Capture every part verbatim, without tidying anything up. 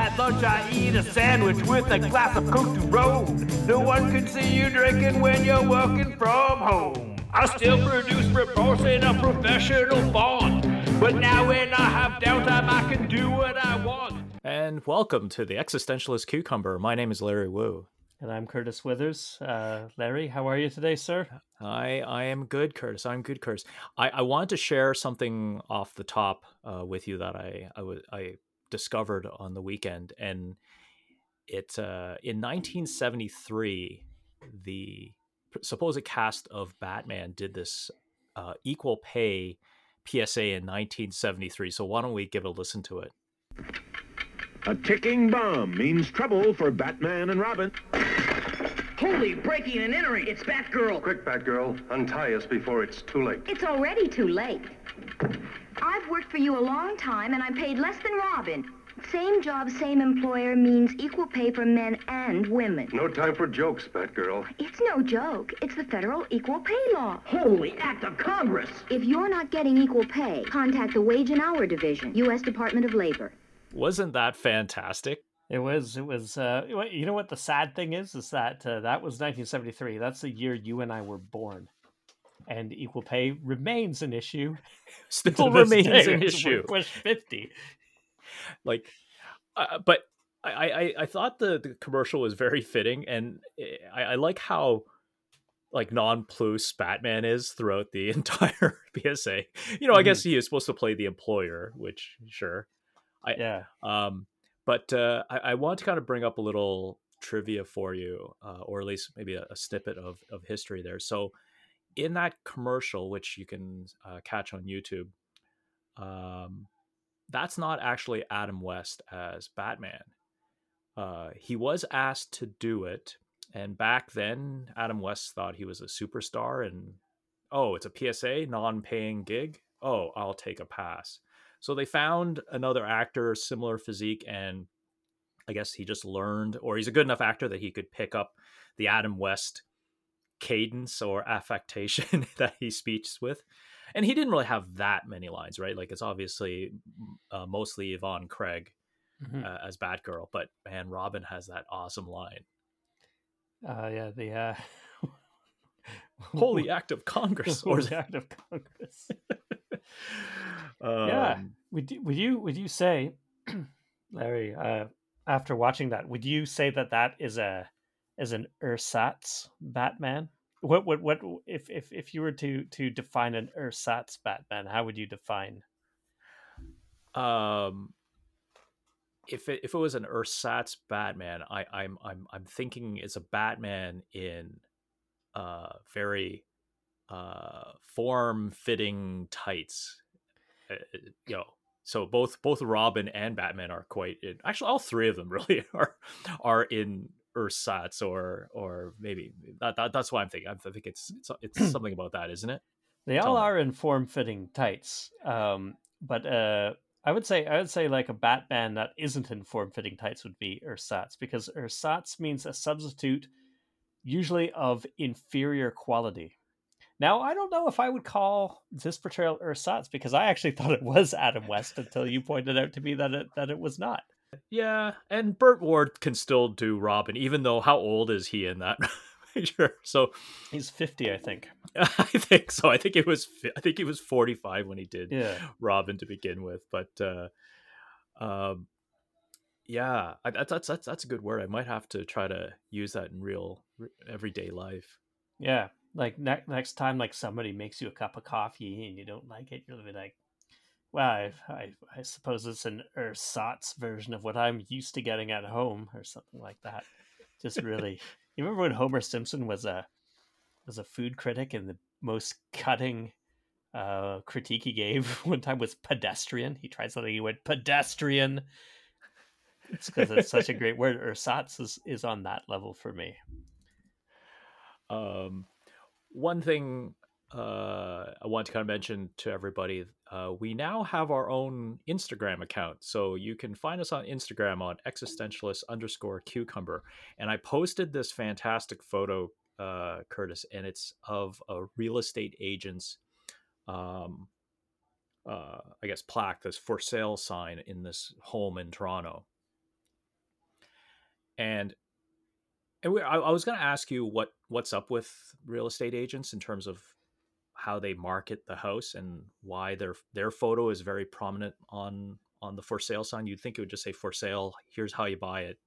At lunch I eat a sandwich with a glass of Coke to road. No one can see you drinking when you're working from home. I still produce reports in a professional font, but now when I have downtime I can do what I want. And welcome to The Existentialist Cucumber. My name is Larry Wu. And I'm Curtis Withers. Uh, Larry, how are you today, sir? I I am good, Curtis. I'm good, Curtis. I, I wanted to share something off the top uh, with you that I I, w- I discovered on the weekend. And it uh, in nineteen seventy-three, the supposed cast of Batman did this uh, equal pay P S A in nineteen seventy-three. So why don't we give a listen to it? A ticking bomb means trouble for Batman and Robin. Holy breaking and entering! It's Batgirl! Quick, Batgirl. Untie us before it's too late. It's already too late. I've worked for you a long time, and I'm paid less than Robin. Same job, same employer means equal pay for men and women. No time for jokes, Batgirl. It's no joke. It's the federal equal pay law. Holy act of Congress! If you're not getting equal pay, contact the Wage and Hour Division, U S Department of Labor. Wasn't that fantastic? It was. It was. Uh, you know what the sad thing is? Is that uh, that was nineteen seventy-three. That's the year you and I were born. And equal pay remains an issue. Still remains an issue. Push fifty. Like, uh, but I, I, I thought the, the commercial was very fitting. And I, I like how, like, non-plus Batman is throughout the entire P S A. You know, I mm-hmm. guess he is supposed to play the employer, which, sure. I, yeah. Um, but uh, I, I want to kind of bring up a little trivia for you, uh, or at least maybe a, a snippet of, of history there. So in that commercial, which you can uh, catch on YouTube, um, that's not actually Adam West as Batman. Uh, he was asked to do it. And back then, Adam West thought he was a superstar and, oh, it's a P S A, non-paying gig. Oh, I'll take a pass. So they found another actor, similar physique, and I guess he just learned, or he's a good enough actor that he could pick up the Adam West cadence or affectation that he speaks with. And he didn't really have that many lines, right? Like, it's obviously uh, mostly Yvonne Craig mm-hmm. uh, as Batgirl, but man, Robin has that awesome line. Uh, yeah, the uh... Holy act of Congress. Holy or... act of Congress. Um, yeah, would you, would you would you say, Larry? Uh, after watching that, would you say that that is a is an ersatz Batman? What what what? If if if you were to to define an ersatz Batman, how would you define? Um, if it, if it was an ersatz Batman, I I'm I'm I'm thinking it's a Batman in, uh, very, uh, form-fitting tights. Uh, you know, so both both Robin and Batman are quite in, actually all three of them really are are in ersatz or or maybe that, that, that's what I'm thinking. I think it's it's, it's something about that, isn't it? They all are in form-fitting tights, um, but uh, I would say I would say like a Batman that isn't in form-fitting tights would be ersatz, because ersatz means a substitute, usually of inferior quality. Now, I don't know if I would call this portrayal ersatz, because I actually thought it was Adam West until you pointed out to me that it that it was not. Yeah, and Burt Ward can still do Robin, even though how old is he in that picture? So he's fifty, I think. I think so. I think it was I think he was forty-five when he did yeah. Robin to begin with, but uh, um, yeah, that's that's that's that's a good word. I might have to try to use that in real everyday life. Yeah. Like ne- next time, like somebody makes you a cup of coffee and you don't like it, you'll be like, "Well, I, I, I suppose it's an ersatz version of what I'm used to getting at home," or something like that. Just really, you remember when Homer Simpson was a was a food critic, and the most cutting uh, critique he gave one time was pedestrian. He tried something, he went pedestrian. It's because it's such a great word. Ersatz is is on that level for me. Um. One thing uh, I want to kind of mention to everybody, uh, we now have our own Instagram account. So you can find us on Instagram on existentialist underscore cucumber. And I posted this fantastic photo, uh, Curtis, and it's of a real estate agent's, um, uh, I guess, plaque, this for sale sign in this home in Toronto. And and we, I, I was going to ask you what what's up with real estate agents in terms of how they market the house and why their their photo is very prominent on on the for sale sign. You'd think it would just say for sale. Here's how you buy it.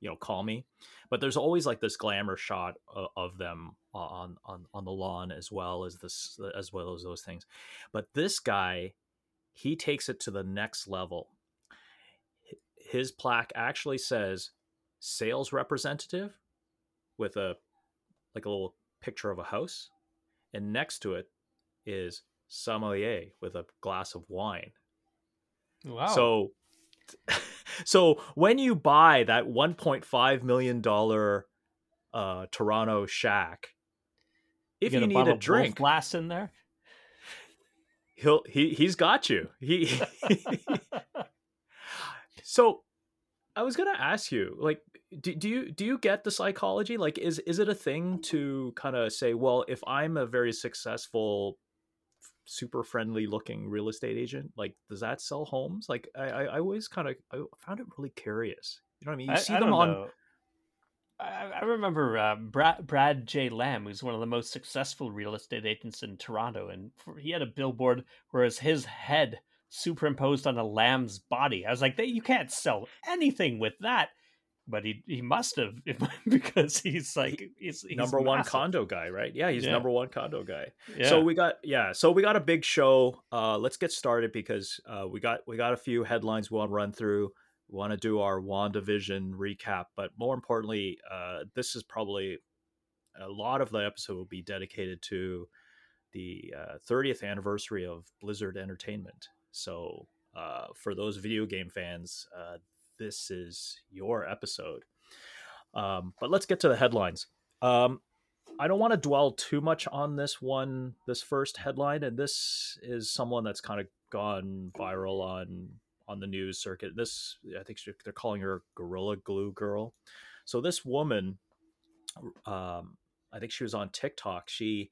You know, call me. But there's always like this glamour shot of, of them on on on the lawn as well as this as well as those things. But this guy, he takes it to the next level. His plaque actually says sales representative with a like a little picture of a house, and next to it is sommelier with a glass of wine. Wow. So so when you buy that one point five million dollars uh, Toronto shack, if you, you need a drink glass in there, he'll he he's got you. He So I was going to ask you, like, do, do you do you get the psychology? Like, is is it a thing to kind of say, well, if I'm a very successful, super friendly looking real estate agent, like, does that sell homes? Like, I, I always kind of I found it really curious. You know what I mean? You I, see I them on. Know. I, I remember uh, Brad, Brad J. Lamb, who's one of the most successful real estate agents in Toronto, and for, he had a billboard where it's his head superimposed on a lamb's body. I was like, you can't sell anything with that. But he he must have, because he's like he's, he's number massive. One condo guy, right? Yeah, he's yeah. number one condo guy. Yeah. So we got yeah, so we got a big show. Uh, let's get started because uh, we got we got a few headlines we want to run through. We want to do our WandaVision recap, but more importantly, uh, this is probably a lot of the episode will be dedicated to the uh, thirtieth anniversary of Blizzard Entertainment. So uh, for those video game fans, uh, this is your episode. Um, but let's get to the headlines. Um, I don't want to dwell too much on this one, this first headline. And this is someone that's kind of gone viral on on the news circuit. This, I think she, they're calling her Gorilla Glue Girl. So this woman, um, I think she was on TikTok. She,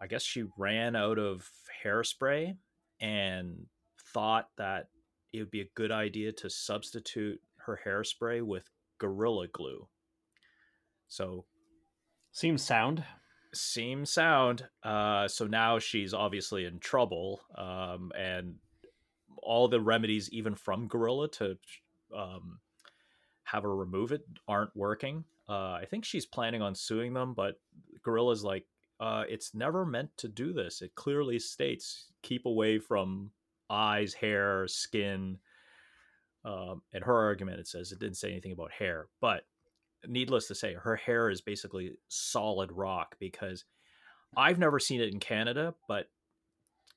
I guess she ran out of hairspray and thought that it would be a good idea to substitute her hairspray with Gorilla Glue. So seems sound seems sound. Uh, so now she's obviously in trouble. Um, and all the remedies, even from Gorilla to, um, have her remove it aren't working. Uh, I think she's planning on suing them, but Gorilla's like, uh, it's never meant to do this. It clearly states keep away from eyes, hair, skin. Um, in her argument, it says it didn't say anything about hair, but needless to say, her hair is basically solid rock because I've never seen it in Canada, but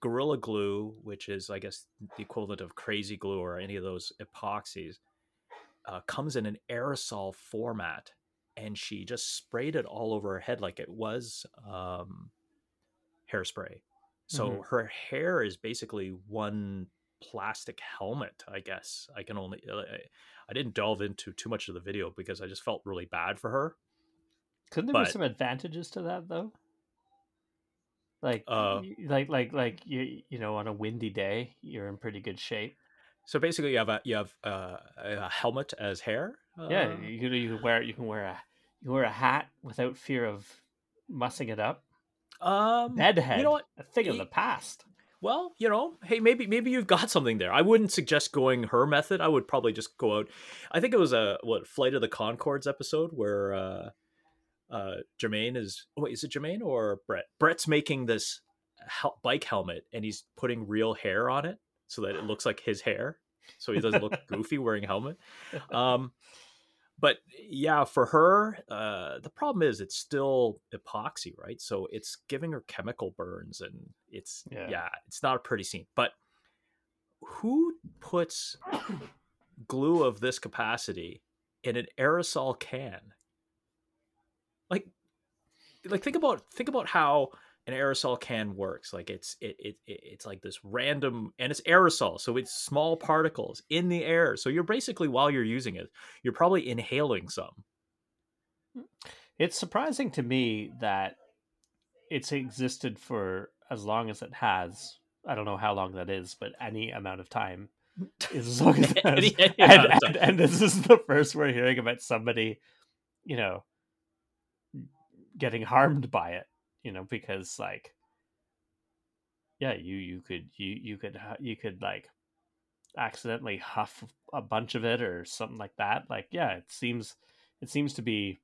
Gorilla Glue, which is, I guess, the equivalent of Crazy Glue or any of those epoxies, uh, comes in an aerosol format. And she just sprayed it all over her head like it was um, hairspray. So mm-hmm. her hair is basically one plastic helmet, I guess. I can only, I, I didn't delve into too much of the video because I just felt really bad for her. Couldn't there but, be some advantages to that though? Like, uh, like, like, like you, you know, on a windy day, you're in pretty good shape. So basically, you have a you have a, a helmet as hair. Yeah, uh, you you wear you can wear a you wear a hat without fear of mussing it up. Um, Bedhead, you know what? A thing he, of the past. Well, you know, hey, maybe maybe you've got something there. I wouldn't suggest going her method. I would probably just go out. I think it was a what Flight of the Conchords episode where uh, uh, Jermaine is. Oh, wait, is it Jermaine or Brett? Brett's making this hel- bike helmet, and he's putting real hair on it, so that it looks like his hair, so he doesn't look goofy wearing a helmet. Um, but yeah, for her, uh, the problem is it's still epoxy, right? So it's giving her chemical burns, and it's yeah, yeah it's not a pretty scene. But who puts glue of this capacity in an aerosol can? Like, like think about think about how an aerosol can works. Like it's it, it it it's like this random, and it's aerosol, so it's small particles in the air. So you're basically, while you're using it, you're probably inhaling some. It's surprising to me that it's existed for as long as it has. I don't know how long that is, but any amount of time. is as long as this. yeah, yeah, and, and, and this is the first we're hearing about somebody, you know, getting harmed by it, you know, because like, yeah, you, you could, you, you could, you could like accidentally huff a bunch of it or something like that. Like, yeah, it seems, it seems to be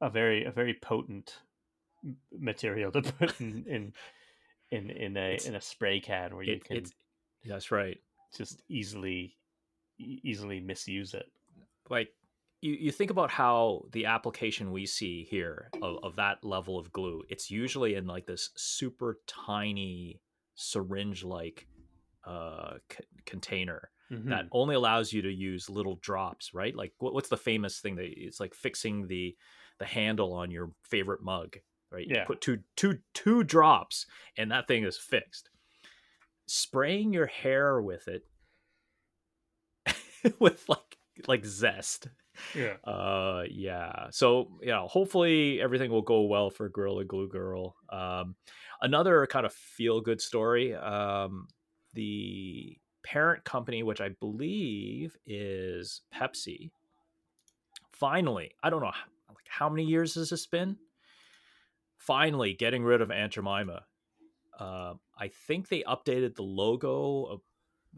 a very, a very potent material to put in, in, in, in a, it's, in a spray can where it, you can, it's, that's right. Just easily, easily misuse it. Like, You you think about how the application we see here of, of that level of glue, it's usually in like this super tiny syringe-like uh, c- container mm-hmm. that only allows you to use little drops, right? Like what, what's the famous thing that it's like fixing the the handle on your favorite mug, right? Yeah. You put two two two drops and that thing is fixed. Spraying your hair with it with like like zest. Yeah. Uh, yeah. So, you know, hopefully everything will go well for Gorilla Glue Girl. Um, another kind of feel good story. Um, the parent company, which I believe is Pepsi. Finally, I don't know like how many years has this been? Finally getting rid of Aunt Jemima. Uh, I think they updated the logo of,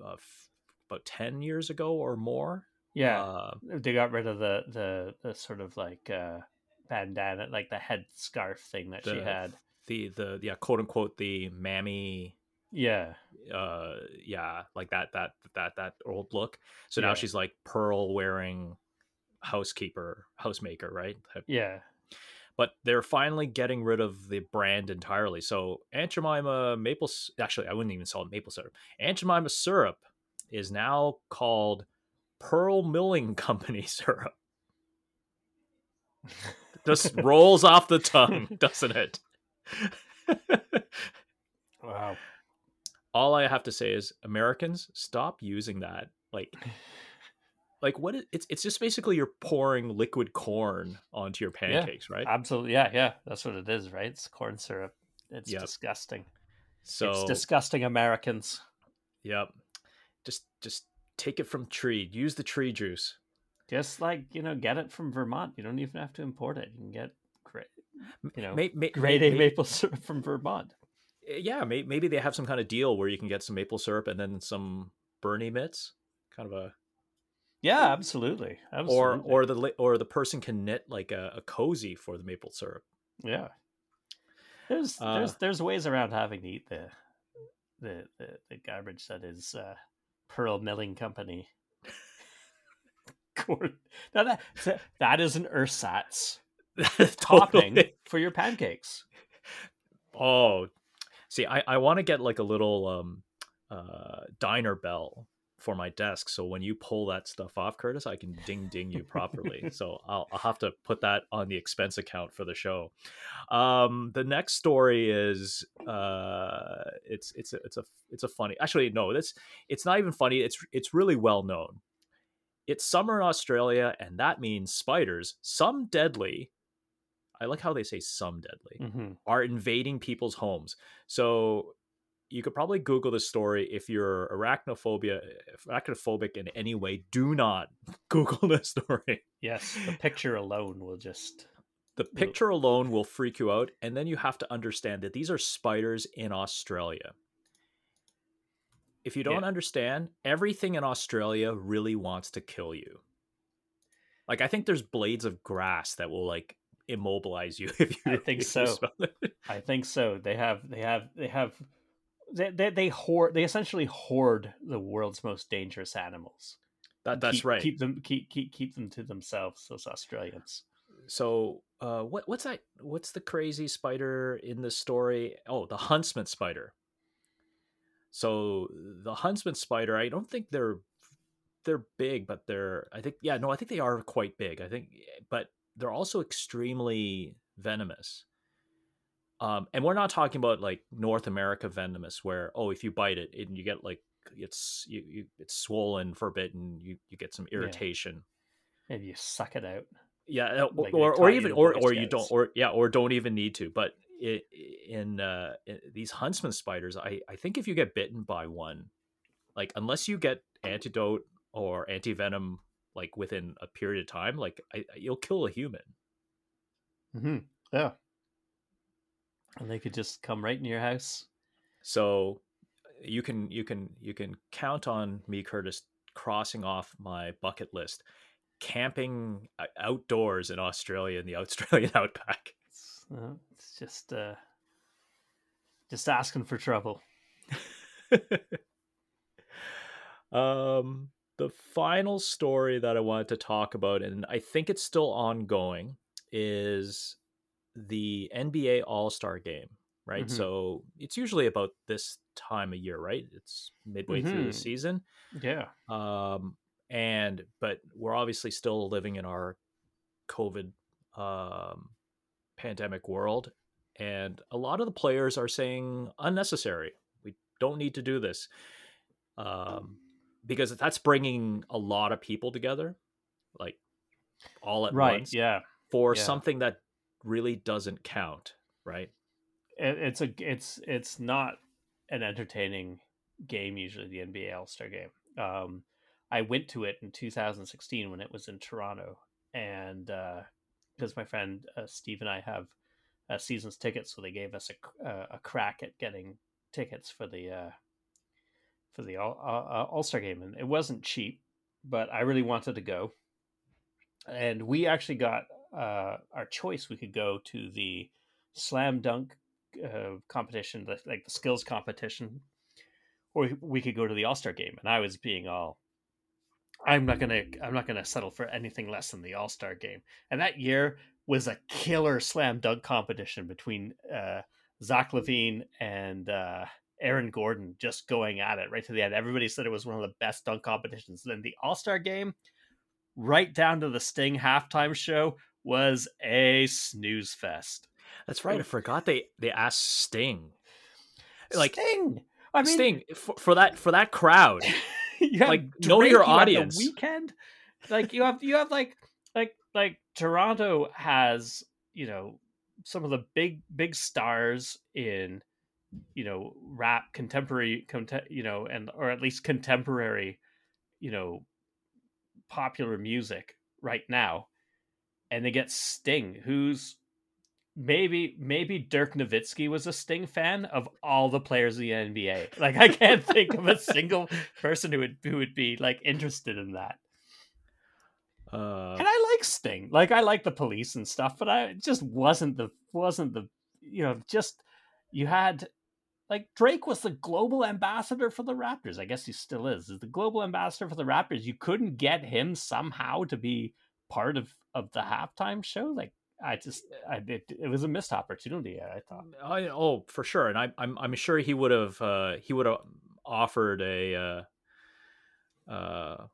uh, f- about ten years ago or more. Yeah, uh, they got rid of the, the, the sort of like uh, bandana, like the head scarf thing that the, she had. The the yeah, quote unquote the mammy. Yeah, uh, yeah, like that that that that old look. So yeah. Now she's like pearl wearing housekeeper, housemaker, right? Yeah, but they're finally getting rid of the brand entirely. So Aunt Jemima maple, actually, I wouldn't even call it maple syrup. Aunt Jemima syrup is now called Pearl Milling Company syrup. Just rolls off the tongue, doesn't it? Wow. All I have to say is Americans, stop using that. Like like what is, it's it's just basically you're pouring liquid corn onto your pancakes, yeah, right? Absolutely. Yeah, yeah. That's what it is, right? It's corn syrup. It's yep. disgusting. So it's disgusting, Americans. Yep. Just just take it from tree. Use the tree juice. Just like, you know, get it from Vermont. You don't even have to import it. You can get great, you know, maybe, grade maybe, A maple syrup from Vermont. Yeah, maybe, maybe they have some kind of deal where you can get some maple syrup and then some Bernie mitts. Kind of a yeah, absolutely. absolutely. Or or the or the person can knit like a, a cozy for the maple syrup. Yeah, there's uh, there's there's ways around having to eat the the the, the garbage that is. Uh, Pearl Milling Company. Now that that is an ersatz topping totally. For your pancakes. Oh, see, I, I want to get like a little um, uh, diner bell for my desk, so when you pull that stuff off, Curtis, I can ding ding you properly. So I'll, I'll have to put that on the expense account for the show. Um, the next story is uh, it's it's a, it's a it's a funny. Actually, no, that's it's not even funny. It's it's really well known. It's summer in Australia, and that means spiders, some deadly. I like how they say some deadly mm-hmm. are invading people's homes. So. You could probably Google this story if you're arachnophobia, arachnophobic in any way. Do not Google this story. Yes, the picture alone will just... The picture alone will freak you out, and then you have to understand that these are spiders in Australia. If you don't yeah. understand, everything in Australia really wants to kill you. Like, I think there's blades of grass that will, like, immobilize you. If you I think if so. You I think so. They have... They have... They have... They, they they hoard they essentially hoard the world's most dangerous animals. That that's keep, right. Keep them keep keep keep them to themselves. Those Australians. So uh, what what's that? What's the crazy spider in this story? Oh, the Huntsman spider. So the Huntsman spider. I don't think they're they're big, but they're. I think yeah no. I think they are quite big. I think, but they're also extremely venomous. Um, and we're not talking about like North America venomous, where oh, if you bite it and you get like it's you, you it's swollen for a bit and you, you get some irritation. Yeah. And you suck it out. Yeah, or like or, or even or, or you don't or yeah or don't even need to. But it, in uh, in these Huntsman spiders, I, I think if you get bitten by one, like, unless you get antidote or anti-venom, like, within a period of time, like, I, you'll kill a human. Mm-hmm. Yeah. And they could just come right in your house. So you can, you can, you can count on me, Curtis, crossing off my bucket list, camping outdoors in Australia, in the Australian outback. It's, uh, it's just, uh, just asking for trouble. um, the final story that I wanted to talk about, and I think it's still ongoing, is the N B A All-Star game, right? Mm-hmm. So it's usually about this time of year, right? It's midway mm-hmm. through the season. Yeah. Um, and, but we're obviously still living in our COVID um, pandemic world. And a lot of the players are saying unnecessary. We don't need to do this. Um, because that's bringing a lot of people together, like all at right, once. Yeah. For yeah. something that really doesn't count, right? It's a it's it's not an entertaining game usually, the N B A All-Star game. Um, I went to it in two thousand sixteen when it was in Toronto, and uh, because my friend uh, Steve and I have uh, season's tickets, so they gave us a uh, a crack at getting tickets for the uh, for the all, uh, All-Star game, and it wasn't cheap, but I really wanted to go, and we actually got uh, our choice. We could go to the slam dunk Uh, competition, like the skills competition, or we could go to the All-Star game. And I was being all, I'm not gonna I'm not gonna settle for anything less than the All-Star game. And that year was a killer slam dunk competition between uh, Zach LaVine and uh, Aaron Gordon, just going at it right to the end. Everybody said it was one of the best dunk competitions. Then the All-Star game, right down to the Sting halftime show, was a snooze fest. That's right. I forgot they, they asked Sting. Like, Sting. I mean, Sting for, for that for that crowd. You like Drake, know your you audience. The Weeknd. Like you have you have like like like Toronto has, you know, some of the big big stars in, you know, rap, contemporary, contem- you know, and or at least contemporary, you know, popular music right now, and they get Sting, who's Maybe maybe Dirk Nowitzki was a Sting fan of all the players of the N B A. Like, I can't think of a single person who would who would be like interested in that. Uh, and I like Sting, like I like the Police and stuff, but I it just wasn't the wasn't the you know just you had like Drake was the global ambassador for the Raptors. I guess he still is. Is the global ambassador for the Raptors. You couldn't get him somehow to be part of of the halftime show, like. I just, I it, it was a missed opportunity. I thought. I, oh, for sure, and I'm, I'm, I'm sure he would have, uh, he would have offered a uh, uh,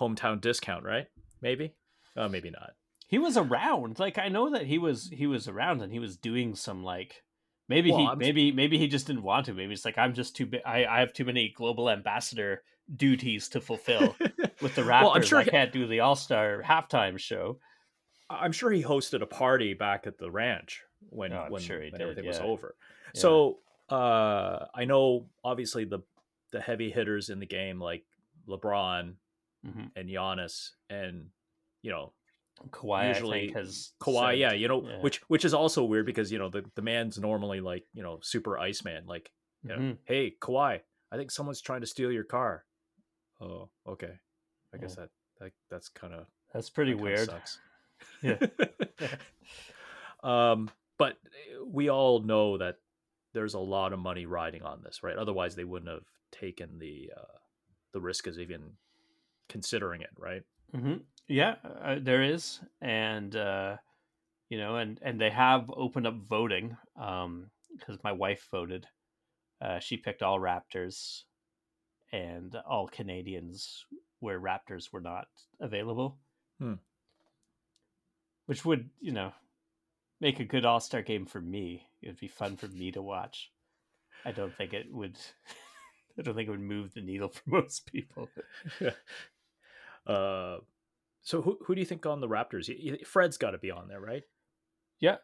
hometown discount, right? Maybe, uh, maybe not. He was around. Like I know that he was, he was around, and he was doing some like, maybe well, he, I'm... maybe, maybe he just didn't want to. Maybe it's like I'm just too, I, I have too many global ambassador duties to fulfill with the Raptors. Well, I'm sure I can't do the All-Star halftime show. I'm sure he hosted a party back at the ranch when, oh, when, sure when everything yeah. was over. Yeah. So uh, I know obviously the the heavy hitters in the game like LeBron mm-hmm. and Giannis and, you know, Kawhi usually I think has Kawhi, said, yeah, you know, yeah. which which is also weird because, you know, the, the man's normally like, you know, super Iceman, like, you mm-hmm. know, hey, Kawhi, I think someone's trying to steal your car. Oh, okay. I guess oh. that, that that's kind of that's pretty that weird. Sucks. Yeah. um, but we all know that there's a lot of money riding on this, right? Otherwise, they wouldn't have taken the uh, the risk of even considering it, right? Mm-hmm. Yeah, uh, there is, and uh, you know, and, and they have opened up voting because um, my wife voted. Uh, she picked all Raptors, and all Canadians where Raptors were not available. Hmm. Which would, you know, make a good All-Star game for me. It would be fun for me to watch. I don't think it would. I don't think it would move the needle for most people. yeah. Uh, so who who do you think on the Raptors? Fred's got to be on there, right? Yeah.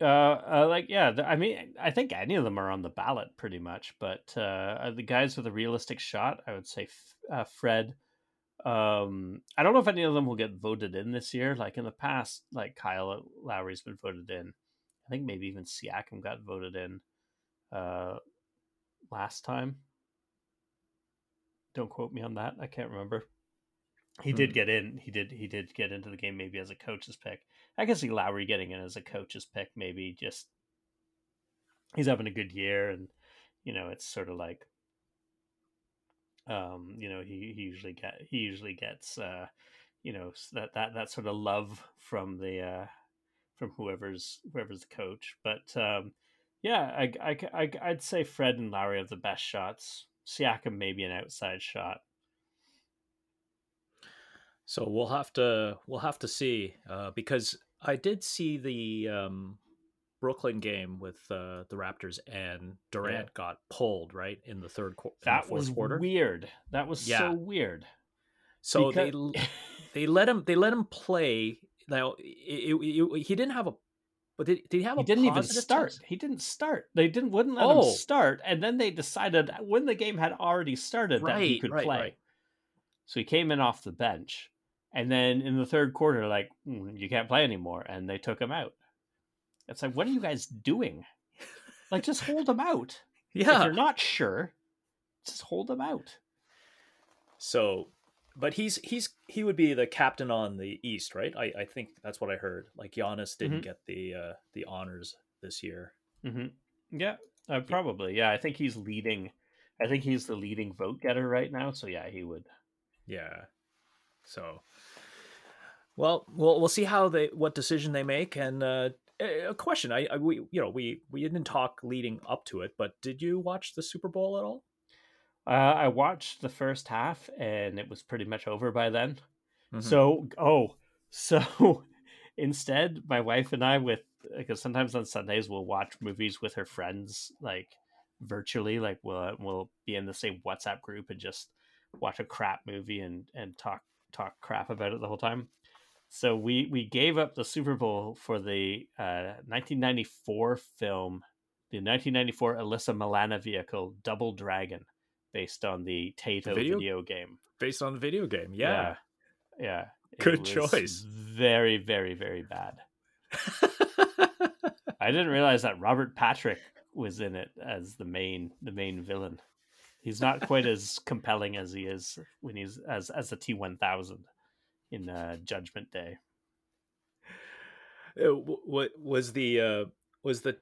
Uh, uh, like, yeah, th- I mean, I think any of them are on the ballot pretty much, but uh, the guys with a realistic shot, I would say f- uh, Fred. Um, I don't know if any of them will get voted in this year. Like in the past, like Kyle Lowry's been voted in. I think maybe even Siakam got voted in uh, last time. Don't quote me on that. I can't remember. He hmm. did get in. He did. He did get into the game maybe as a coach's pick. I can see Lowry getting in as a coach's pick. Maybe just he's having a good year, and you know it's sort of like, um, you know he, he usually get he usually gets uh, you know that, that that sort of love from the uh, from whoever's whoever's the coach. But um, yeah, I, I, I I'd say Fred and Lowry have the best shots. Siakam maybe an outside shot. So we'll have to we'll have to see uh, because I did see the um, Brooklyn game with uh, the Raptors and Durant yeah. got pulled right in the third quarter. That was quarter. weird. That was yeah. so weird. So because... they they let him they let him play. Now it, it, it, he didn't have a but did, did he have he a didn't even start. Test? He didn't start. They didn't wouldn't let oh. him start, and then they decided when the game had already started right, that he could right, play. Right. So he came in off the bench. And then in the third quarter, like, mm, you can't play anymore. And they took him out. It's like, what are you guys doing? Like, just hold him out. Yeah. If you're not sure, just hold him out. So, but he's, he's, he would be the captain on the East, right? I, I think that's what I heard. Like, Giannis didn't mm-hmm. get the, uh, the honors this year. Mm-hmm. Yeah, uh, probably. Yeah. I think he's leading. I think he's the leading vote getter right now. So yeah, he would. Yeah. So, well, we'll we'll see how they what decision they make. And uh, a question, I, I we you know we we didn't talk leading up to it, but did you watch the Super Bowl at all? Uh, I watched the first half, and it was pretty much over by then. Mm-hmm. So, oh, so instead, my wife and I, with because sometimes on Sundays we'll watch movies with her friends, like virtually, like we'll we'll be in the same WhatsApp group and just watch a crap movie and and talk. talk crap about it the whole time. So we we gave up the Super Bowl for the uh nineteen ninety-four film, the nineteen ninety-four Alyssa Milano vehicle Double Dragon, based on the Taito video? video game based on the video game yeah yeah, yeah. Good choice. Very very very bad. I didn't realize that Robert Patrick was in it as the main the main villain. He's not quite as compelling as he is when he's as as the T one thousand in uh, Judgment Day. What was the uh, was the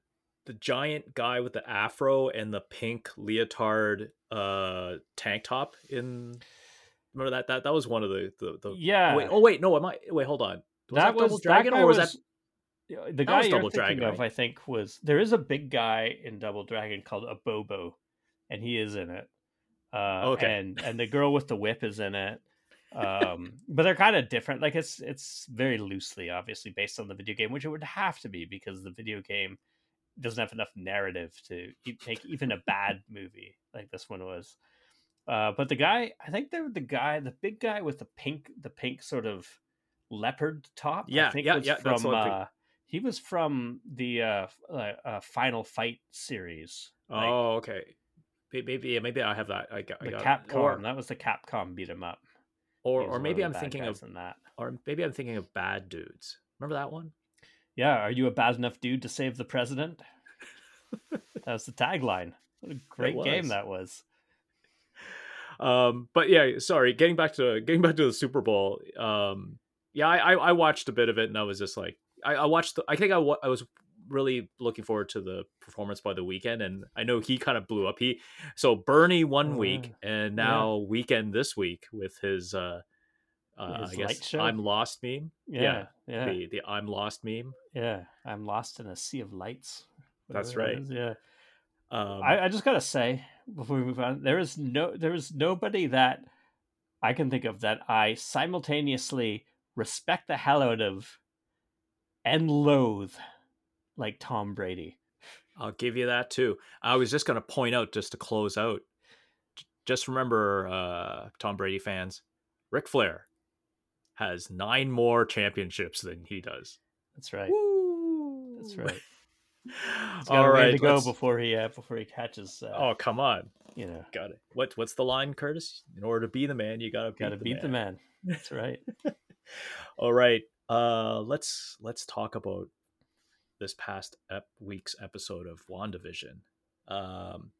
the giant guy with the afro and the pink leotard uh, tank top in? Remember that that that was one of the the, the yeah. Wait, oh wait, no, am I? Wait, hold on. Was that, that was Double Dragon, or was, was that? The guy that was you're Double thinking Dragon, of, right? I think, was there is a big guy in Double Dragon called Abobo. And he is in it. Uh, okay. And, and the girl with the whip is in it. Um, but they're kind of different. Like it's it's very loosely, obviously, based on the video game, which it would have to be because the video game doesn't have enough narrative to make even a bad movie like this one was. Uh, but the guy, I think the the guy, the big guy with the pink, the pink sort of leopard top. Yeah, I think yeah, was yeah. From, uh, he was from the uh, uh, uh, Final Fight series. Like, oh, okay. Maybe yeah, maybe I have that. I got, the I got Capcom. Or, that was the Capcom beat 'em up. Or or maybe I'm thinking of that. Or maybe I'm thinking of Bad Dudes. Remember that one? Yeah. Are you a bad enough dude to save the president? That was the tagline. What a great game that was. Um, but yeah, sorry. Getting back to getting back to the Super Bowl. Um, yeah, I, I, I watched a bit of it, and I was just like, I, I watched. The, I think I I was. really looking forward to the performance by The Weeknd, and I know he kind of blew up. He so Bernie one uh, week, and now yeah. Weeknd this week with his uh, uh his I guess I'm lost meme. Yeah, yeah, the the I'm lost meme. Yeah, I'm lost in a sea of lights. That's right. Yeah, um, I, I just gotta say before we move on, there is no there is nobody that I can think of that I simultaneously respect the hell out of and loathe. Like Tom Brady. I'll give you that too. I was just going to point out, just to close out, just remember, uh, Tom Brady fans, Ric Flair has nine more championships than he does. That's right. Woo! That's right. All right, to go before he uh, before he catches. Uh, oh come on, you know, got it. What what's the line, Curtis? In order to be the man, you gotta gotta beat the man. That's right. All right, uh, let's let's talk about this past ep- week's episode of WandaVision. Um,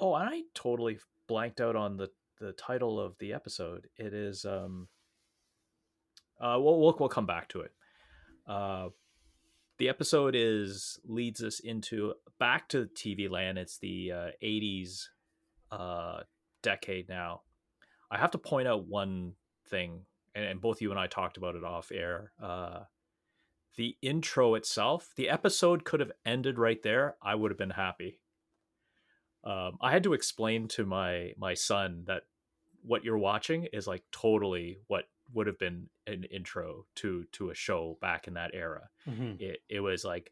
oh, and I totally blanked out on the, the title of the episode. It is um. Uh, we'll, we'll we'll come back to it. Uh. The episode is leads us into back to T V land. It's the uh, eighties uh, decade now. I have to point out one thing, and, and both you and I talked about it off air. Uh, the intro itself, the episode could have ended right there. I would have been happy. Um, I had to explain to my my son that what you're watching is like totally what would have been an intro to to a show back in that era. Mm-hmm. It it was like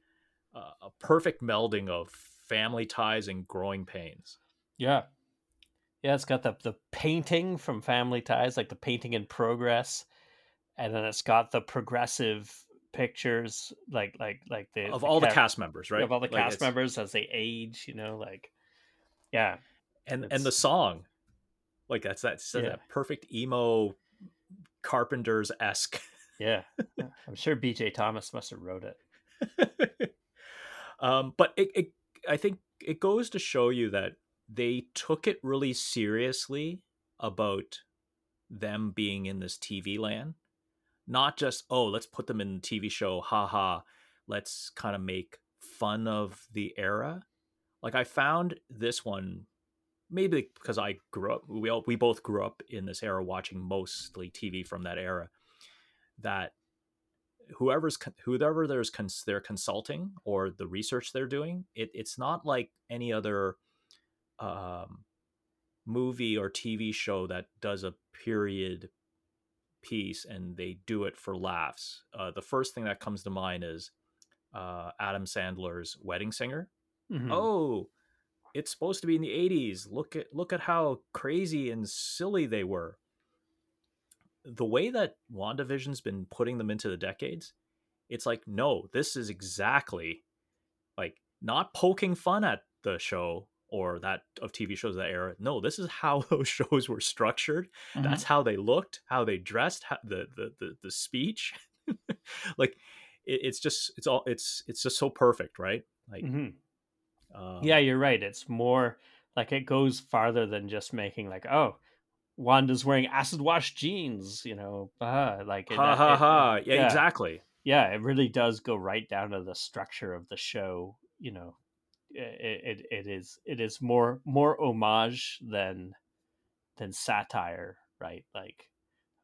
uh, a perfect melding of Family Ties and Growing Pains. Yeah, yeah, it's got the the painting from Family Ties, like the painting in progress, and then it's got the progressive pictures, like like like the of the all ca- the cast members, right? Of all the like cast members as they age, you know, like yeah, and and the song, like that's that's, that's yeah. that perfect emo. Carpenters-esque. Yeah. I'm sure B J Thomas must have wrote it. um, but it, it, I think it goes to show you that they took it really seriously about them being in this T V land. Not just, oh, let's put them in a T V show. Ha ha. Let's kind of make fun of the era. Like I found this one... Maybe because I grew up, we all, we both grew up in this era watching mostly T V from that era, that whoever's whoever there's cons, they're consulting or the research they're doing, it it's not like any other um, movie or T V show that does a period piece and they do it for laughs. Uh, the first thing that comes to mind is uh, Adam Sandler's Wedding Singer. Mm-hmm. Oh. It's supposed to be in the eighties. Look at look at how crazy and silly they were. The way that WandaVision's been putting them into the decades, it's like, no, this is exactly like not poking fun at the show or that of T V shows of that era. No, this is how those shows were structured. Mm-hmm. That's how they looked, how they dressed, how, the, the the the speech. Like it, it's just it's all it's it's just so perfect, right? Like. Mm-hmm. Um, yeah, you're right. It's more like it goes farther than just making like, oh, Wanda's wearing acid wash jeans, you know, uh, like it, ha ha it, ha. It, yeah, yeah, exactly. Yeah, it really does go right down to the structure of the show. You know, it it, it is it is more more homage than than satire, right? Like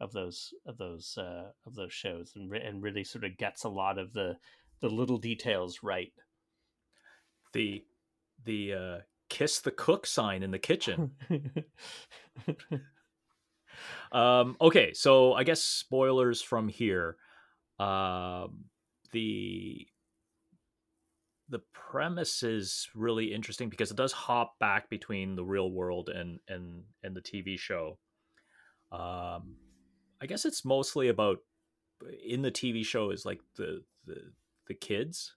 of those of those uh, of those shows, and and really sort of gets a lot of the the little details right. The the uh, kiss the cook sign in the kitchen. um, okay, so I guess spoilers from here. Uh, the the premise is really interesting because it does hop back between the real world and and and the T V show. Um, I guess it's mostly about in the T V show is like the the, the kids.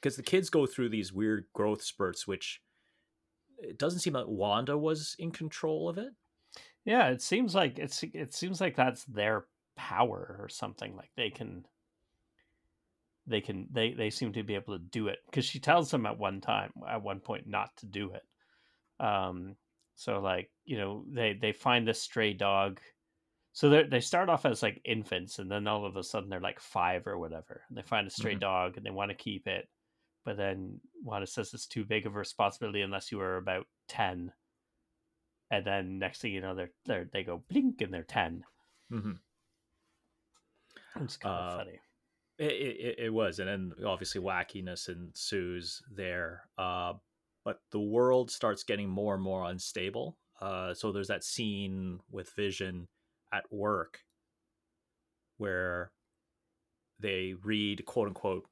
Because the kids go through these weird growth spurts, which it doesn't seem like Wanda was in control of it. Yeah, it seems like it's it seems like that's their power or something. Like they can, they can, they they seem to be able to do it. Because she tells them at one time, at one point, not to do it. Um, so like you know, they they find this stray dog. So they they start off as like infants, and then all of a sudden they're like five or whatever. And they find a stray mm-hmm. dog, and they want to keep it. But then Wanda says it's too big of a responsibility unless you were about ten. And then next thing you know, they're, they're, they go blink and they're ten. Mm-hmm. It's kind uh, of funny. It, it, it was. And then obviously wackiness ensues there. Uh, but the world starts getting more and more unstable. Uh, so there's that scene with Vision at work where they read, quote unquote,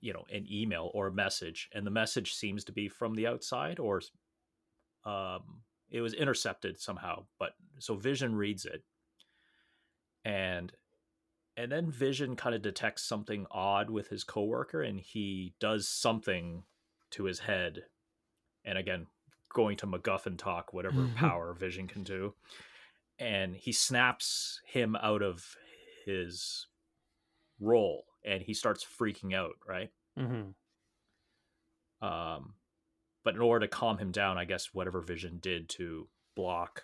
you know, an email or a message, and the message seems to be from the outside, or um, it was intercepted somehow. But so Vision reads it, and And then Vision kind of detects something odd with his coworker, and he does something to his head. And again, going to MacGuffin talk, whatever power Vision can do. And he snaps him out of his role, and he starts freaking out, right? Mm-hmm. Um, but in order to calm him down, I guess whatever Vision did to block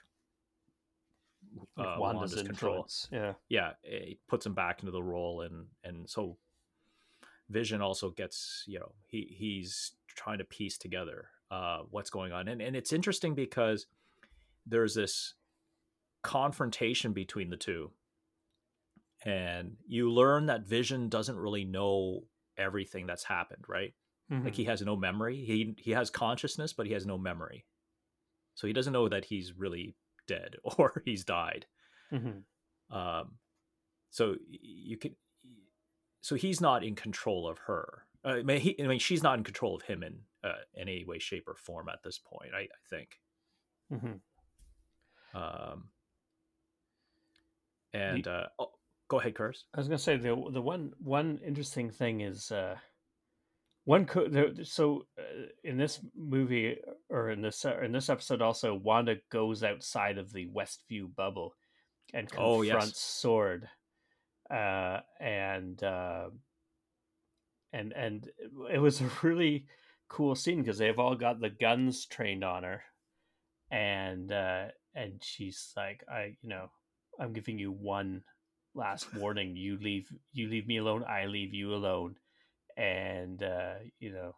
like uh, Wanda's, Wanda's control, yeah, yeah, it puts him back into the role, and and so Vision also gets, you know, he he's trying to piece together uh, what's going on, and and it's interesting because there's this confrontation between the two. And you learn that Vision doesn't really know everything that's happened, right? Mm-hmm. Like he has no memory. He he has consciousness, but he has no memory. So he doesn't know that he's really dead or he's died. Mm-hmm. Um, so you can, so he's not in control of her. I mean, he, I mean she's not in control of him in uh, in any way, shape, or form at this point. I, I think. Mm-hmm. Um. And. The- uh, oh, Go ahead, Curse. I was going to say the the one one interesting thing is uh, one could there, so uh, in this movie or in this uh, in this episode also, Wanda goes outside of the Westview bubble and confronts oh, yes. Sword, uh, and uh, and and it was a really cool scene because they've all got the guns trained on her, and uh, and she's like, I you know I'm giving you one last warning, you leave you leave me alone, I leave you alone. And uh you know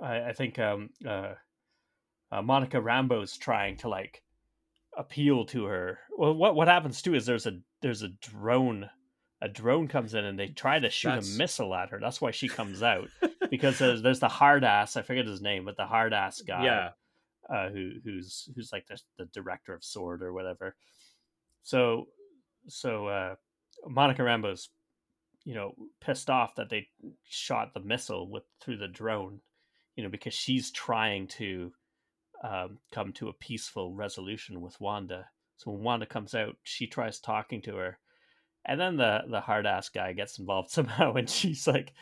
i, I think um uh, uh Monica Rambeau's trying to like appeal to her. Well, what what happens too is there's a there's a drone a drone comes in and they try to shoot that's... a missile at her. That's why she comes out, because there's, there's the hard ass, I forget his name, but the hard ass guy, yeah, uh who who's who's like the, the director of S W O R D or whatever. So so uh Monica Rambeau's, you know, pissed off that they shot the missile with through the drone, you know, because she's trying to um, come to a peaceful resolution with Wanda. So when Wanda comes out, she tries talking to her, and then the the hard ass guy gets involved somehow, and she's like,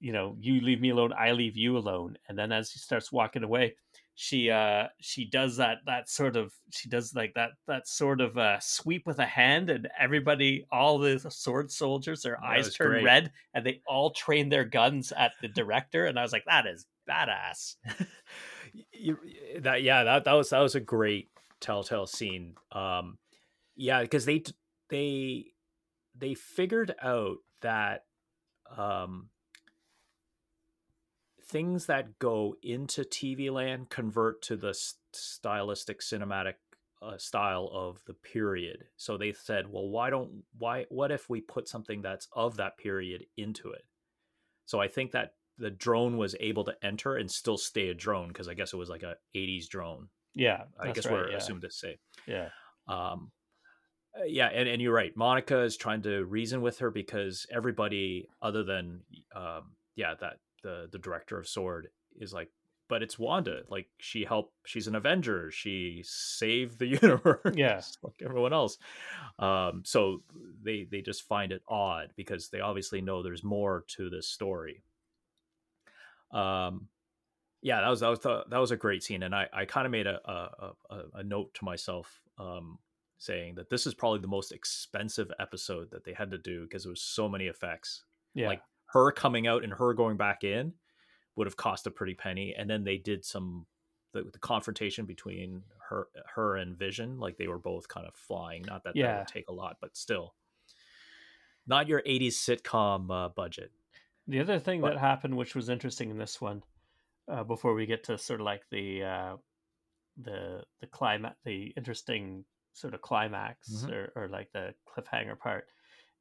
you know, you leave me alone, I leave you alone. And then as he starts walking away, she uh she does that that sort of she does like that that sort of uh sweep with a hand, and everybody, all the sword soldiers, their that eyes turn great. red, and they all train their guns at the director. And I was like, that is badass. you, that yeah that, that was that was a great telltale scene. Um yeah, because they they they figured out that um things that go into T V land convert to the st- stylistic cinematic uh, style of the period. So they said, well, why don't, why, what if we put something that's of that period into it? So I think that the drone was able to enter and still stay a drone, because I guess it was like a eighties drone. Yeah. I guess right, we're yeah. assumed to say. Yeah. Um, yeah. And, and you're right. Monica is trying to reason with her, because everybody other than, um, yeah, that, the the director of S W O R D is like, but it's Wanda, like she helped, she's an Avenger, she saved the universe, yeah, like everyone else. Um so they they just find it odd, because they obviously know there's more to this story. Um yeah, that was that was the, that was a great scene. And i i kind of made a, a a a note to myself um saying that this is probably the most expensive episode that they had to do, because there was so many effects. Yeah, like her coming out and her going back in would have cost a pretty penny. And then they did some, the, the confrontation between her, her and Vision, like they were both kind of flying. Not that yeah. that would take a lot, but still not your eighties sitcom uh, budget. The other thing but, that happened, which was interesting in this one, uh, before we get to sort of like the, uh, the, the climax, the interesting sort of climax, mm-hmm. or, or like the cliffhanger part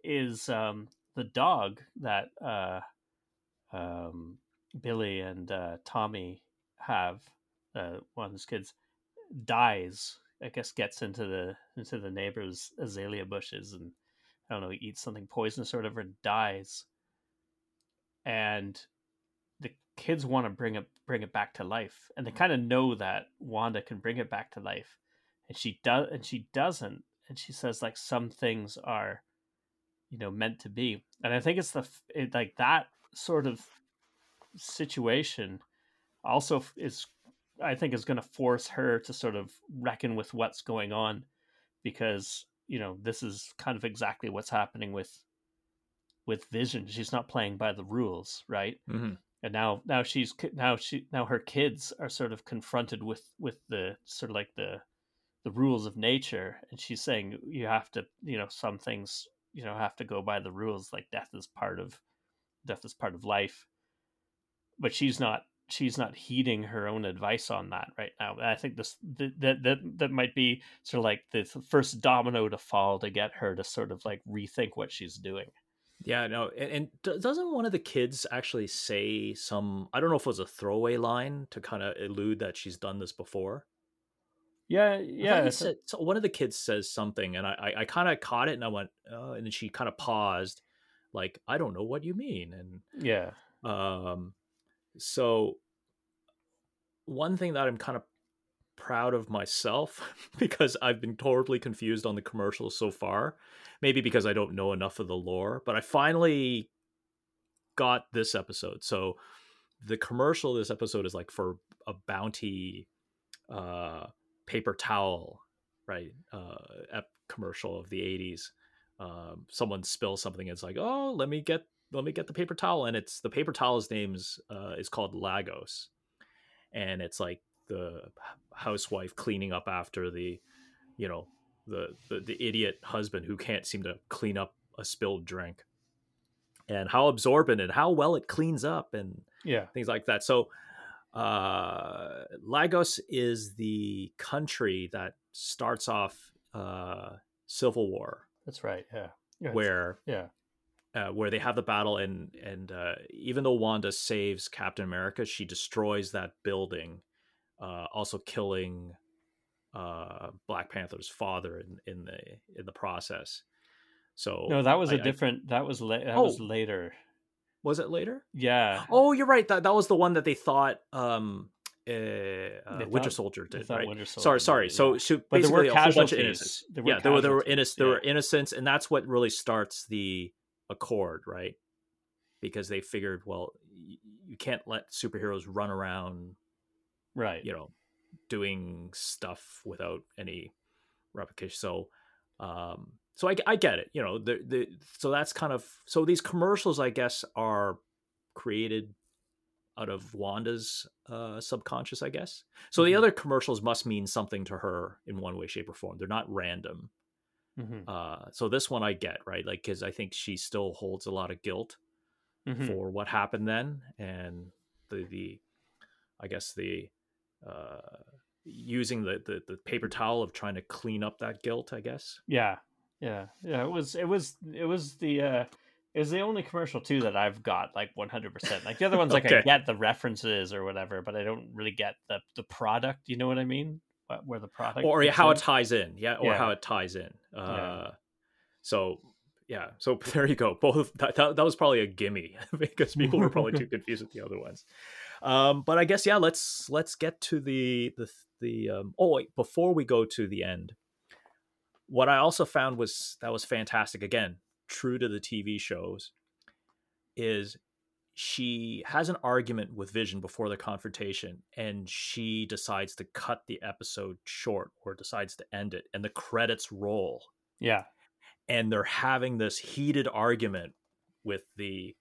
is, um, the dog that uh, um, Billy and uh, Tommy have, uh, one of his kids, dies. I guess gets into the into the neighbor's azalea bushes, and I don't know, he eats something poisonous or whatever, and dies. And the kids want to bring it bring it back to life, and they kind of know that Wanda can bring it back to life, and she does, and she doesn't, and she says like some things are you know, meant to be. And I think it's the it, like that sort of situation also is, I think, is going to force her to sort of reckon with what's going on, because, you know, this is kind of exactly what's happening with with Vision. She's not playing by the rules, right? Mm-hmm. And now, now she's now she now her kids are sort of confronted with with the sort of like the the rules of nature, and she's saying you have to, you know, some things, you know, have to go by the rules. Like death is part of death is part of life, but she's not she's not heeding her own advice on that right now. And I think this that that that might be sort of like the first domino to fall to get her to sort of like rethink what she's doing. Yeah, no, and, and doesn't one of the kids actually say some, I don't know if it was a throwaway line to kind of allude that she's done this before? Yeah, yeah. Said, so one of the kids says something, and I, I, I kind of caught it, and I went, oh, and then she kind of paused, like, I don't know what you mean. And yeah, um, so one thing that I'm kind of proud of myself, because I've been horribly confused on the commercials so far, maybe because I don't know enough of the lore, but I finally got this episode. So the commercial this episode is like for a Bounty uh paper towel, right? Uh ep- commercial of the eighties. Um someone spills something, it's like, oh, let me get let me get the paper towel, and it's the paper towel's name's uh is called Lagos, and it's like the housewife cleaning up after the, you know, the, the the idiot husband who can't seem to clean up a spilled drink, and how absorbent and how well it cleans up, and yeah, things like that. So uh, Lagos is the country that starts off uh, Civil War. That's right. Yeah. yeah where yeah uh, where they have the battle, and and uh, even though Wanda saves Captain America, she destroys that building. Uh, also killing uh, Black Panther's father in, in the in the process. So no, that was I, a different. I, that was la- that oh, was later. Was it later? Yeah. Oh, you're right. That that was the one that they thought um, uh, they Winter thought, Soldier did. Right? Winter Soldier sorry, sorry. Did, yeah. So, so but there were casualties. Innocents. There were yeah, casualties. there were there were innocents. There yeah. were innocents, and that's what really starts the Accord, right? Because they figured, well, you can't let superheroes run around. Right, you know, doing stuff without any replication. So, um, so I, I get it. You know, the the so that's kind of so these commercials, I guess, are created out of Wanda's uh, subconscious, I guess. So mm-hmm. the other commercials must mean something to her in one way, shape, or form. They're not random. Mm-hmm. Uh, so this one I get, right? Like, because I think she still holds a lot of guilt mm-hmm. for what happened then, and the the I guess the. Uh, using the, the, the paper towel of trying to clean up that guilt, I guess. Yeah, yeah, yeah. It was it was it was the uh, it was the only commercial too that I've got like one hundred percent. Like the other ones, okay. like I get the references or whatever, but I don't really get the the product. You know what I mean? Where the product or how in. it ties in, yeah, or yeah. how it ties in. Uh, yeah. So yeah, so there you go. Both that that, that was probably a gimme because people were probably too confused with the other ones. Um, but I guess, yeah, let's, let's get to the, the, the, um, oh wait, before we go to the end, what I also found was, that was fantastic. Again, true to the T V shows, is she has an argument with Vision before the confrontation, and she decides to cut the episode short or decides to end it, and the credits roll. Yeah. And they're having this heated argument with the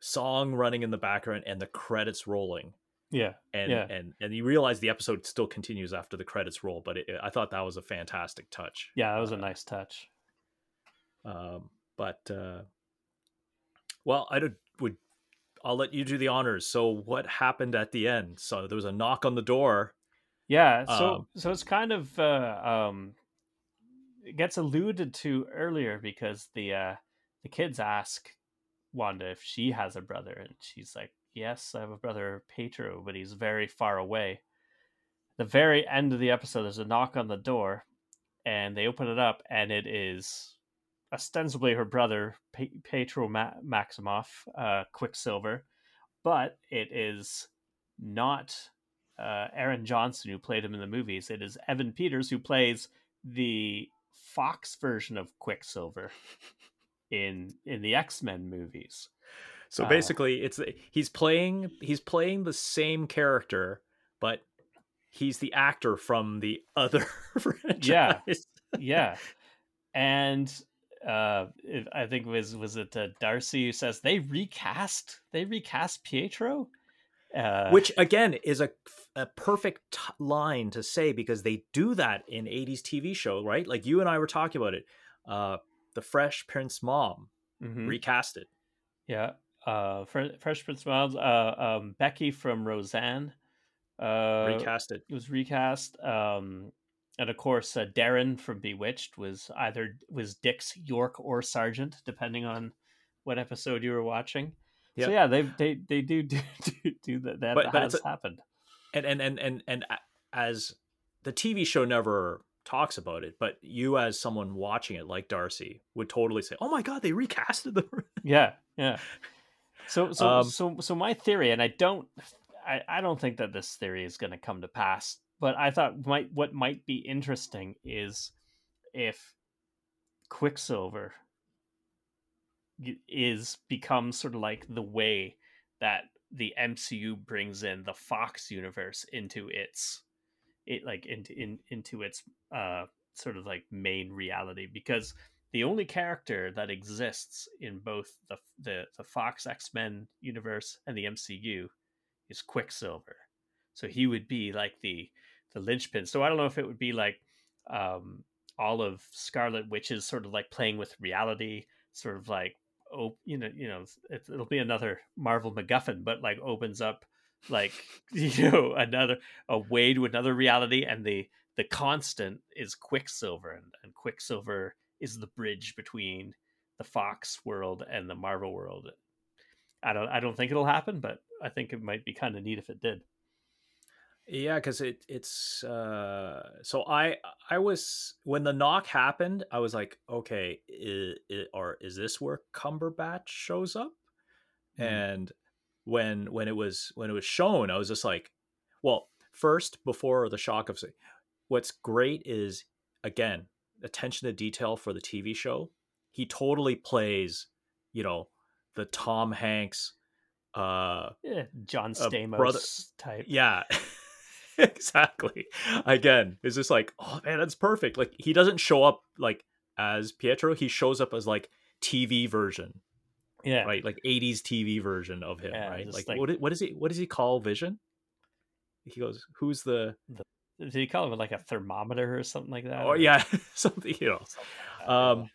song running in the background and the credits rolling. Yeah. And yeah. and and you realize the episode still continues after the credits roll, but it, I thought that was a fantastic touch. Yeah, that was uh, a nice touch. Um but uh well, I don't, would I'll let you do the honors. So what happened at the end? So there was a knock on the door. Yeah, so um, so it's kind of uh um it gets alluded to earlier because the uh the kids ask Wanda if she has a brother, and she's like, yes, I have a brother, Pietro, but he's very far away. The very end of the episode, there's a knock on the door, and they open it up, and it is ostensibly her brother, P- Pietro Ma- Maximoff, uh, Quicksilver, but it is not uh, Aaron Johnson, who played him in the movies. It is Evan Peters, who plays the Fox version of Quicksilver in in the X-Men movies. So basically, uh, it's he's playing he's playing the same character, but he's the actor from the other franchise. Yeah, yeah. And uh, if, I think was was it uh, Darcy who says they recast they recast Pietro, uh, which again is a a perfect t- line to say, because they do that in eighties T V show, right? Like you and I were talking about it. Uh, the Fresh Prince mom mm-hmm. recast it. Yeah. Uh, Fresh Prince Miles, uh, um, Becky from Roseanne, uh, recast it. It was recast, um, and of course, uh, Darren from Bewitched was either was Dix, York, or Sargent, depending on what episode you were watching. Yep. So yeah, they they they do do do, do that. That but, has but a, happened. And and and and and as the T V show never talks about it, but you as someone watching it, like Darcy, would totally say, "Oh my God, they recasted them." Yeah, yeah. So, so, um, so, so my theory, and I don't, I, I don't think that this theory is going to come to pass, but I thought might, what might be interesting is if Quicksilver is becomes sort of like the way that the M C U brings in the Fox universe into its, it like into, in, into its, uh, sort of like main reality, because the only character that exists in both the, the the Fox X-Men universe and the M C U is Quicksilver, so he would be like the the linchpin. So I don't know if it would be like um, all of Scarlet Witch's sort of like playing with reality, sort of like oh you know you know it, it'll be another Marvel MacGuffin, but like opens up like you know another a way to another reality, and the the constant is Quicksilver, and, and Quicksilver is the bridge between the Fox world and the Marvel world. I don't, I don't think it'll happen, but I think it might be kind of neat if it did. Yeah. Cause it it's, uh, so I, I was, when the knock happened, I was like, okay, it, it, or is this where Cumberbatch shows up? Mm. And when, when it was, when it was shown, I was just like, well, first before the shock of saying, what's great is again, attention to detail for the T V show. He totally plays, you know, the Tom Hanks, uh, yeah, John Stamos uh, brother. type. Yeah, exactly. Again, it's just like, oh man, that's perfect. Like he doesn't show up like as Pietro. He shows up as like T V version. Yeah. Right. Like eighties T V version of him. Yeah, right. Like, like what, what is he, what does he call Vision? He goes, who's the, the- did he call it like a thermometer or something like that? Oh yeah, something you know. Something like um,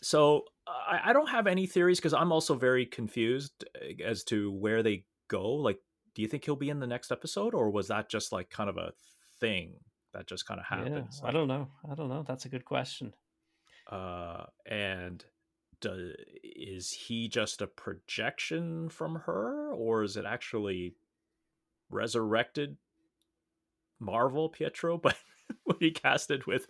so I, I don't have any theories because I'm also very confused as to where they go. Like, do you think he'll be in the next episode, or was that just like kind of a thing that just kind of happens? Yeah, I don't know. I don't know. That's a good question. Uh, and do, is he just a projection from her, or is it actually resurrected Marvel Pietro, but when he casted with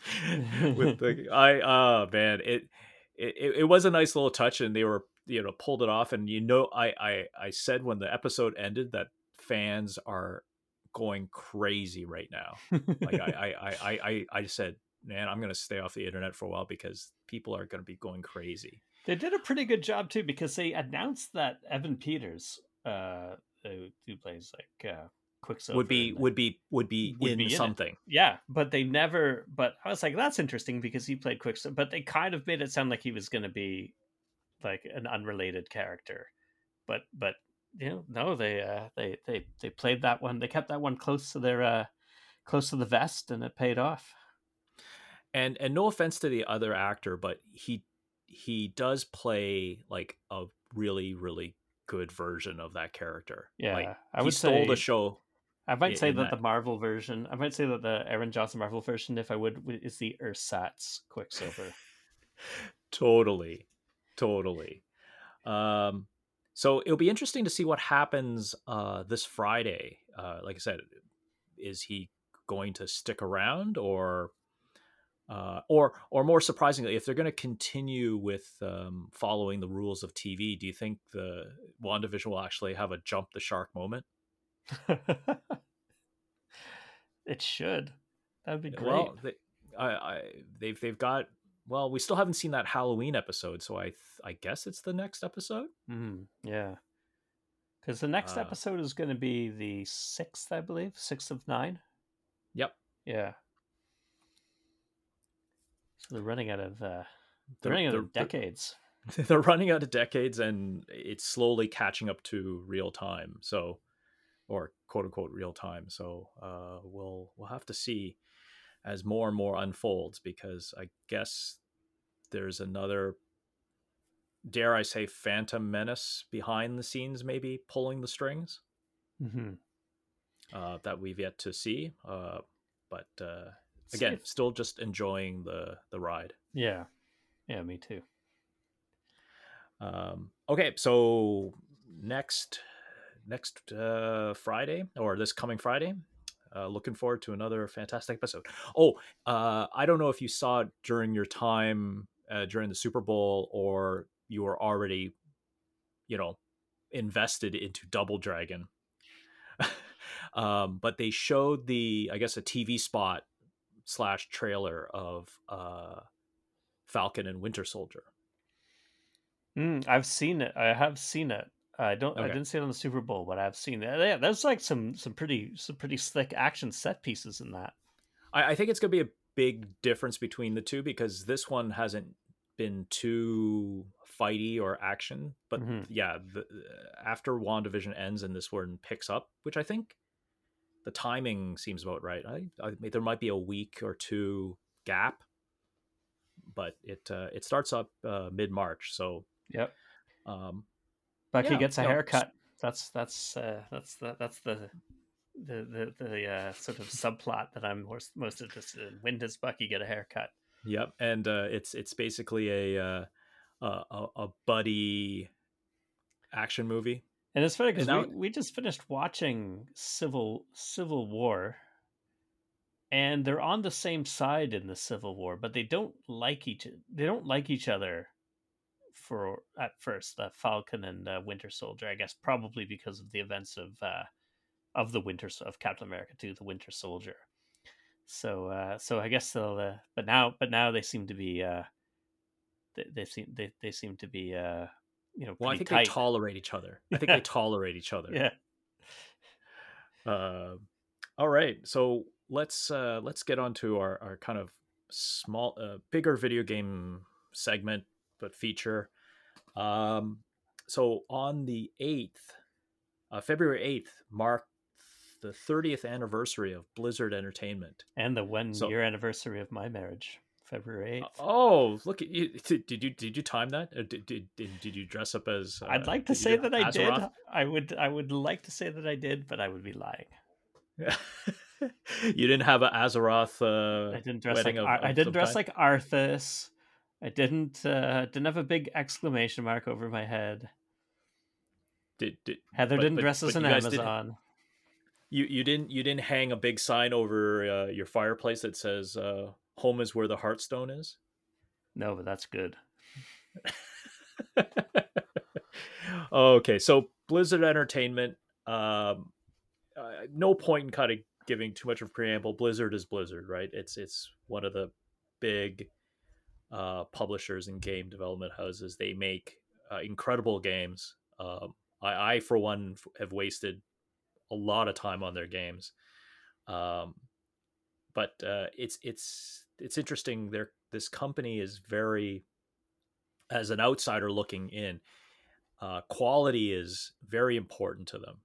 with the I uh man it it it was a nice little touch, and they were you know pulled it off. And you know I I I said when the episode ended that fans are going crazy right now. Like I I I I I said, man, I'm gonna stay off the internet for a while because people are gonna be going crazy. They did a pretty good job too, because they announced that Evan Peters, uh, who plays like uh. Quicksilver would be would be would be would in be something in yeah but they never but I was like, that's interesting because he played Quicksilver, but they kind of made it sound like he was going to be like an unrelated character, but but you know no they uh they they they played that one, they kept that one close to their uh close to the vest, and it paid off. And and no offense to the other actor, but he he does play like a really really good version of that character. Yeah, like, I would he stole say the show I might say that, that the Marvel version, I might say that the Aaron Johnson Marvel version, if I would, is the ersatz Quicksilver. Totally. Totally. Um, so it'll be interesting to see what happens uh, this Friday. Uh, like I said, is he going to stick around, or, uh, or, or more surprisingly, if they're going to continue with um, following the rules of T V, do you think the WandaVision will actually have a jump the shark moment? It should. That'd be great. Well, they, I, I, they've they've got Well, we still haven't seen that Halloween episode, so I th- I guess it's the next episode. Mm-hmm. Yeah, because the next uh, episode is going to be the sixth, I believe, sixth of nine. Yep. Yeah. So they're running out of uh, they're, they're running out they're, of decades. They're, they're running out of decades, and it's slowly catching up to real time. So, or quote unquote real time. So uh, we'll we'll have to see as more and more unfolds, because I guess there's another, dare I say, Phantom Menace behind the scenes, maybe pulling the strings, mm-hmm. uh, that we've yet to see. Uh, but uh, again, if... still just enjoying the, the ride. Yeah. Yeah, me too. Um, okay. So next, next uh, Friday, or this coming Friday, Uh, looking forward to another fantastic episode. Oh, uh, I don't know if you saw it during your time uh, during the Super Bowl, or you were already, you know, invested into Double Dragon. um, but they showed the, I guess, a T V spot slash trailer of uh, Falcon and Winter Soldier. Mm, I've seen it. I have seen it. I don't. Okay. I didn't see it on the Super Bowl, but I've seen that. Yeah, there's like some some pretty some pretty slick action set pieces in that. I, I think it's going to be a big difference between the two, because this one hasn't been too fighty or action. But mm-hmm. yeah, the, after WandaVision ends and this one picks up, which I think the timing seems about right. I, I there might be a week or two gap, but it uh, it starts up uh, mid March. So yep. Um, Bucky yeah, gets a no, haircut. That's that's uh, that's the, that's the the the, the uh, sort of subplot that I'm most, most interested in. When does Bucky get a haircut? Yep, and uh, it's it's basically a, uh, a a buddy action movie. And it's funny because we, we just finished watching Civil Civil War, and they're on the same side in the Civil War, but they don't like each they don't like each other. For at first, uh, Falcon and uh, Winter Soldier, I guess, probably because of the events of uh, of the Winter of Captain America two, the Winter Soldier. So, uh, so I guess they'll. Uh, but now, but now they seem to be. Uh, they, they seem they, they seem to be. Uh, you know, well, I think tight. They tolerate each other. I think they tolerate each other. Yeah. Uh, all right, so let's uh, let's get on to our, our kind of small, uh, bigger video game segment. But feature. Um, so on the eighth, uh, February eighth, marked the thirtieth anniversary of Blizzard Entertainment. And the one so, year anniversary of my marriage, February eighth. Uh, oh, look at you. Did, did you, did you time that? Or did, did, did, did you dress up as, uh, I'd like to say that I did. I would, I would like to say that I did, but I would be lying. Yeah. You didn't have an Azeroth. Uh, I didn't dress like, of, Ar- of I didn't dress like Arthas. I didn't uh, didn't have a big exclamation mark over my head. Did, did Heather but, didn't but, dress as an you Amazon? Didn't, you you didn't you didn't hang a big sign over uh, your fireplace that says uh, "Home is where the Hearthstone is." No, but that's good. Okay, so Blizzard Entertainment. Um, uh, no point in kind of giving too much of a preamble. Blizzard is Blizzard, right? It's it's one of the big. Uh, publishers and game development houses. They make uh, incredible games. Um, I, I, for one, have wasted a lot of time on their games. Um, but uh, it's it's it's interesting. They're, this company is very, as an outsider looking in, uh, quality is very important to them,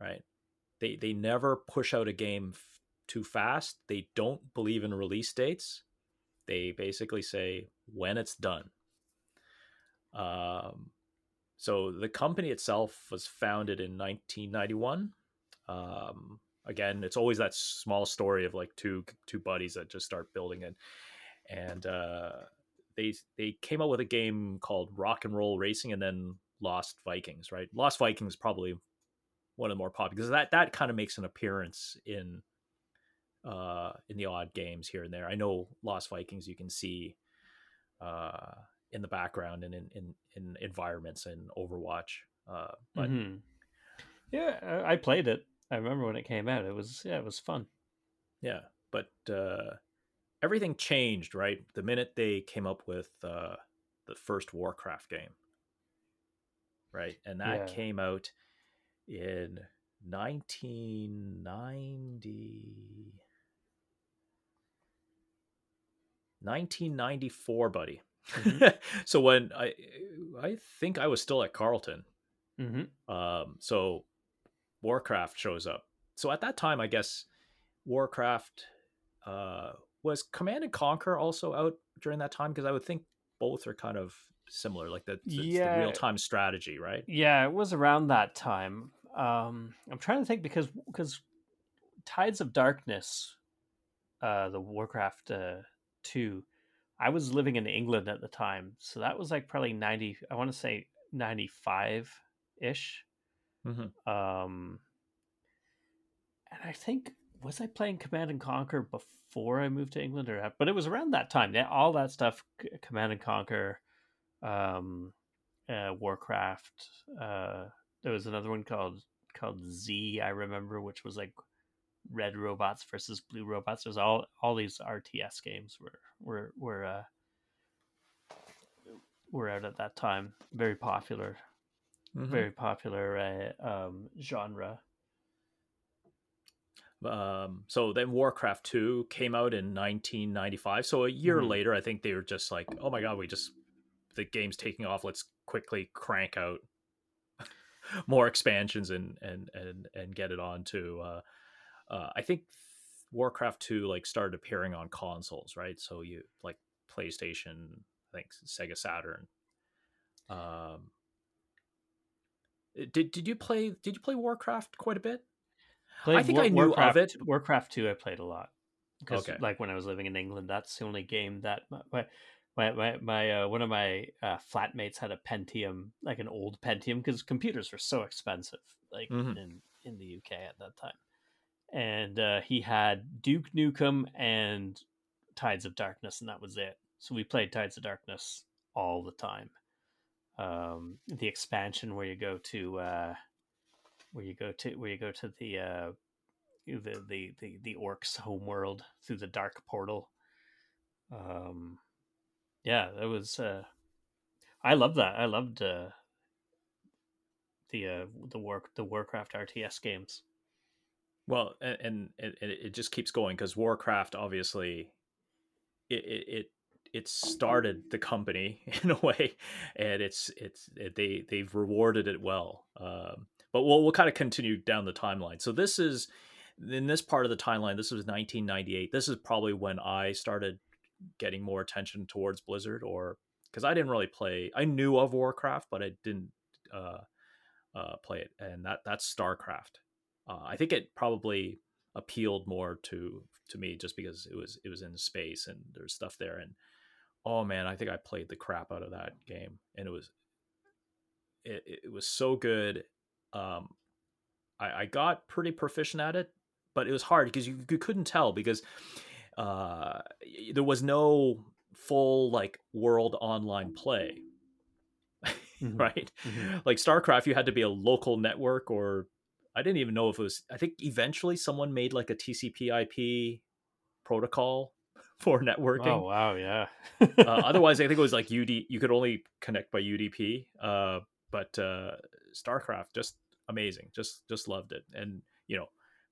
right? They they never push out a game f- too fast. They don't believe in release dates. They basically say when it's done. Um, so the company itself was founded in nineteen ninety-one. Um, again, it's always that small story of like two two buddies that just start building it. And uh, they they came out with a game called Rock and Roll Racing, and then Lost Vikings. Right, Lost Vikings probably one of the more popular, because that that kind of makes an appearance in. uh in the odd games here and there. I know Lost Vikings you can see uh in the background and in in, in environments in Overwatch, uh but mm-hmm. yeah I played it. I remember when it came out. It was yeah it was fun. Yeah but uh everything changed, right? The minute they came up with uh, the first Warcraft game, right? And that yeah. came out in nineteen ninety, nineteen ninety-four, buddy. Mm-hmm. So when I, I think I was still at Carleton. Mm-hmm. Um, so Warcraft shows up. So at that time, I guess Warcraft, uh, was Command and Conquer also out during that time? Because I would think both are kind of similar, like the, the, yeah. the real-time strategy, right? Yeah, it was around that time. Um, I'm trying to think because because Tides of Darkness, uh, the Warcraft uh, two, I was living in England at the time, so that was like probably ninety. I want to say ninety-five ish. Mm-hmm. Um, and I think was I playing Command and Conquer before? Before I moved to England, or but it was around that time. Yeah, all that stuff, Command and Conquer, um, uh, Warcraft. Uh, there was another one called called Z, I remember, which was like red robots versus blue robots. There's all all these R T S games were were were uh, were out at that time. Very popular, mm-hmm. very popular uh, um, genre. Um, so then Warcraft two came out in nineteen ninety-five. So a year mm-hmm. later, I think they were just like, oh my God, we just, the game's taking off. Let's quickly crank out more expansions and, and, and, and get it on to, uh, uh, I think Warcraft two like started appearing on consoles, right? So you like PlayStation, I think Sega Saturn. Um, did, did you play, did you play Warcraft quite a bit? Played I think War- I knew Warcraft, of it. Warcraft two, I played a lot because, okay. like, when I was living in England, that's the only game that my my my, my uh, one of my uh, flatmates had a Pentium, like an old Pentium, because computers were so expensive, like mm-hmm. in, in the U K at that time. And uh, he had Duke Nukem and Tides of Darkness, and that was it. So we played Tides of Darkness all the time. Um, the expansion where you go to. Uh, Where you go to where you go to the uh, the, the the the orcs' homeworld through the dark portal. Um, yeah, that was. Uh, I loved that. I loved uh, the uh, the work the Warcraft R T S games. Well, and, and it, it just keeps going because Warcraft obviously it it. it It started the company in a way, and it's it's it, they they've rewarded it well. Um, but we'll we'll kind of continue down the timeline. So this is in this part of the timeline. This was nineteen ninety-eight. This is probably when I started getting more attention towards Blizzard, or because I didn't really play. I knew of Warcraft, but I didn't uh, uh, play it. And that that's StarCraft. Uh, I think it probably appealed more to to me just because it was it was in space and there's stuff there and. Oh man, I think I played the crap out of that game, and it was it, it was so good. Um, I, I got pretty proficient at it, but it was hard because you, you couldn't tell because uh, there was no full like world online play, mm-hmm. right? Mm-hmm. Like StarCraft, you had to be a local network, or I didn't even know if it was. I think eventually someone made like a T C P I P protocol. For networking. Oh wow, yeah. uh, otherwise, I think it was like U D. You could only connect by U D P. Uh, but uh, StarCraft, just amazing. Just just loved it, and you know,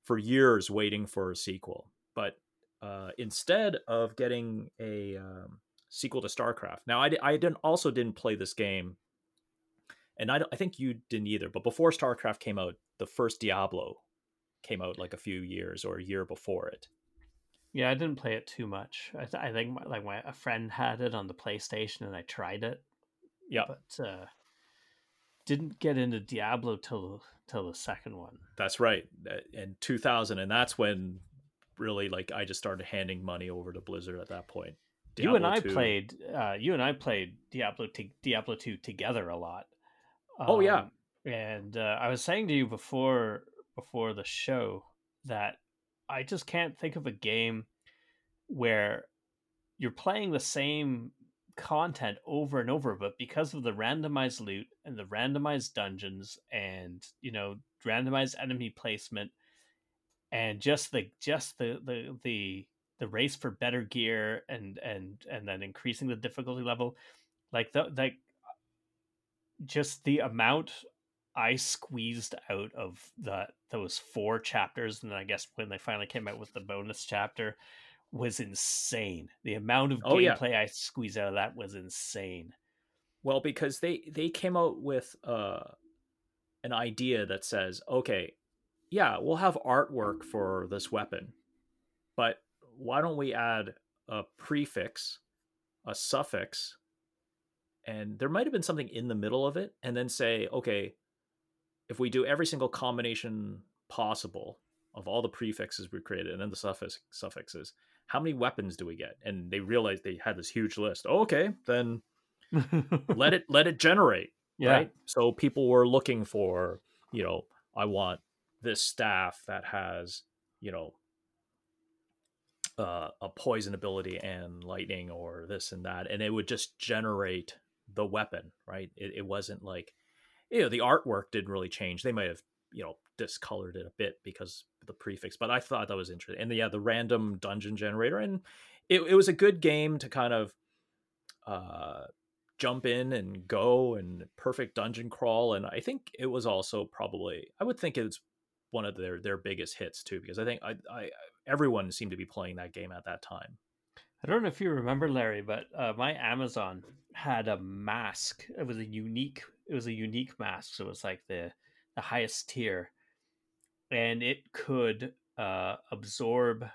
for years waiting for a sequel. But uh, instead of getting a um, sequel to StarCraft, now I I didn't also didn't play this game, and I I think you didn't either. But before StarCraft came out, the first Diablo came out like a few years or a year before it. Yeah, I didn't play it too much. I, th- I think my, like my a friend had it on the PlayStation, and I tried it. Yeah, but uh, didn't get into Diablo till till the second one. That's right, in two thousand, and that's when really like I just started handing money over to Blizzard at that point. Diablo you and I two. played. Uh, you and I played Diablo t- Diablo two together a lot. Um, oh yeah, and uh, I was saying to you before before the show that. I just can't think of a game where you're playing the same content over and over, but because of the randomized loot and the randomized dungeons and, you know, randomized enemy placement and just the, just the, the, the, the race for better gear and and and then increasing the difficulty level, like the like just the amount I squeezed out of the those four chapters, and then I guess when they finally came out with the bonus chapter, was insane. The amount of oh, gameplay yeah. I squeezed out of that was insane. Well, because they they came out with uh an idea that says, okay, yeah, we'll have artwork for this weapon, but why don't we add a prefix, a suffix, and there might have been something in the middle of it, and then say, okay, if we do every single combination possible of all the prefixes we created and then the suffix suffixes, how many weapons do we get? And they realized they had this huge list. Oh, okay, then let it let it generate. Yeah. Right. So people were looking for, you know, I want this staff that has, you know, uh, a poison ability and lightning or this and that. And it would just generate the weapon. Right. It, it wasn't like, you know, the artwork didn't really change. They might have, you know, discolored it a bit because of the prefix, but I thought that was interesting. And the, yeah, the random dungeon generator. And it, it was a good game to kind of, uh, jump in and go and perfect dungeon crawl. And I think it was also probably, I would think it's one of their, their biggest hits too, because I think I, I, everyone seemed to be playing that game at that time. I don't know if you remember, Larry, but uh, my Amazon had a mask. It was a unique, it was a unique mask. So it was like the, the highest tier, and it could uh, absorb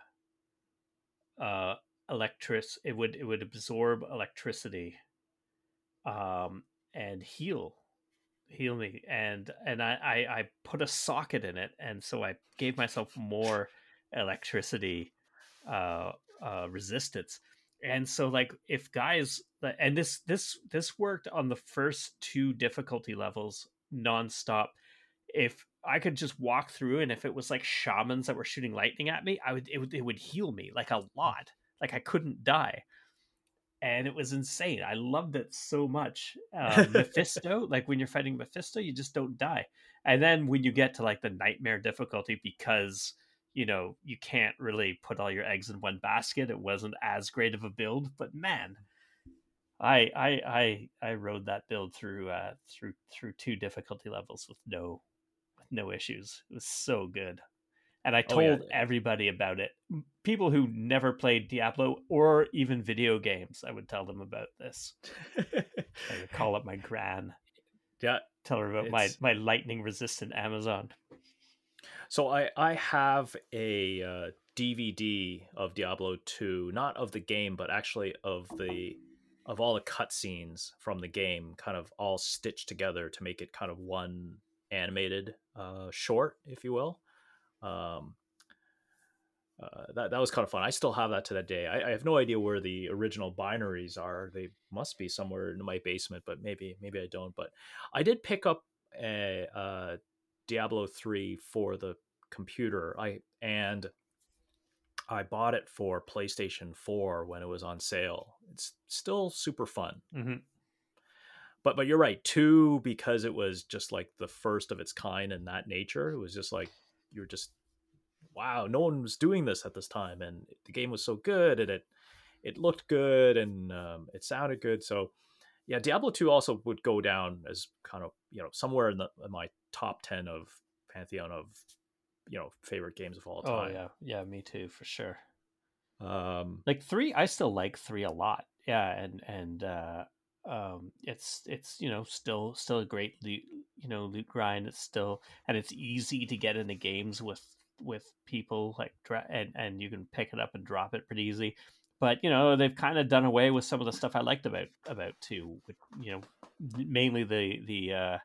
uh, electric. It would, it would absorb electricity um and heal heal me, and and I, I I put a socket in it, and so I gave myself more electricity uh uh resistance. And so like if guys, and this this this worked on the first two difficulty levels nonstop. If I could just walk through, and if it was like shamans that were shooting lightning at me, I would it would, it would heal me like a lot, like I couldn't die. And it was insane. I loved it so much. Um, Mephisto, like when you're fighting Mephisto, you just don't die. And then when you get to like the nightmare difficulty, because, you know, you can't really put all your eggs in one basket, it wasn't as great of a build. But man, I I I, I rode that build through uh, through through two difficulty levels with no with no issues. It was so good. And I told oh, yeah. everybody about it. People who never played Diablo or even video games, I would tell them about this. I would call up my gran. Yeah. Tell her about my, my lightning resistant Amazon. So I, I have a uh, D V D of Diablo two, not of the game, but actually of the of all the cutscenes from the game, kind of all stitched together to make it kind of one animated uh, short, if you will. Um, uh, that that was kind of fun. I still have that to that day. I, I have no idea where the original binaries are. They must be somewhere in my basement, but maybe maybe I don't. But I did pick up a, a Diablo three for the computer. I and I bought it for PlayStation four when it was on sale. It's still super fun. Mm-hmm. But but you're right. Two, because it was just like the first of its kind in that nature. It was just like, you're just, wow, no one was doing this at this time, and the game was so good, and it it looked good, and um, it sounded good. So yeah, Diablo two also would go down as kind of, you know, somewhere in, the, in my top ten of pantheon of, you know, favorite games of all time. Oh yeah, yeah, me too, for sure. Um, like three, I still like three a lot. Yeah, and and uh, um, it's it's you know still still a great loot. You know, loot grind. It's still, and it's easy to get into games with with people, like, and and you can pick it up and drop it pretty easy. But you know, they've kind of done away with some of the stuff I liked about about two, you know, mainly the the uh,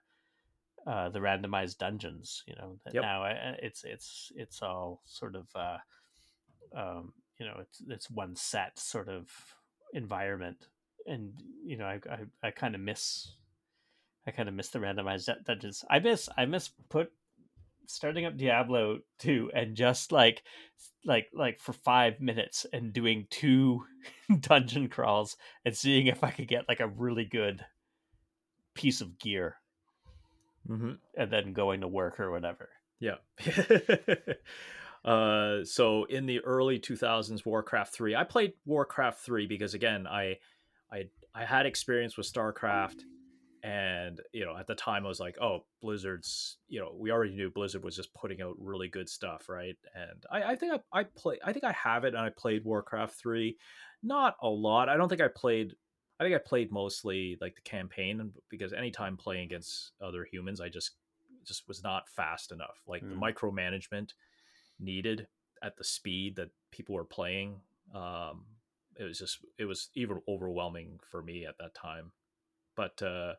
uh, the randomized dungeons. You know, that yep. now it's it's it's all sort of uh, um, you know, it's it's one set sort of environment, and you know, I I, I kind of miss. I kind of miss the randomized dungeons. I miss, I miss put starting up Diablo two and just like, like, like for five minutes and doing two dungeon crawls and seeing if I could get like a really good piece of gear, mm-hmm. and then going to work or whatever. Yeah. Uh, so in the early two thousands, Warcraft three, I played Warcraft three because, again, I, I, I had experience with StarCraft, and, you know, at the time I was like, oh, Blizzard's, you know, we already knew Blizzard was just putting out really good stuff. Right. And I, I think I, I play, I think I have it. And I played Warcraft three, not a lot. I don't think I played, I think I played mostly like the campaign, because anytime playing against other humans, I just, just was not fast enough. Like mm. the micromanagement needed at the speed that people were playing. Um, it was just, it was even overwhelming for me at that time. But uh,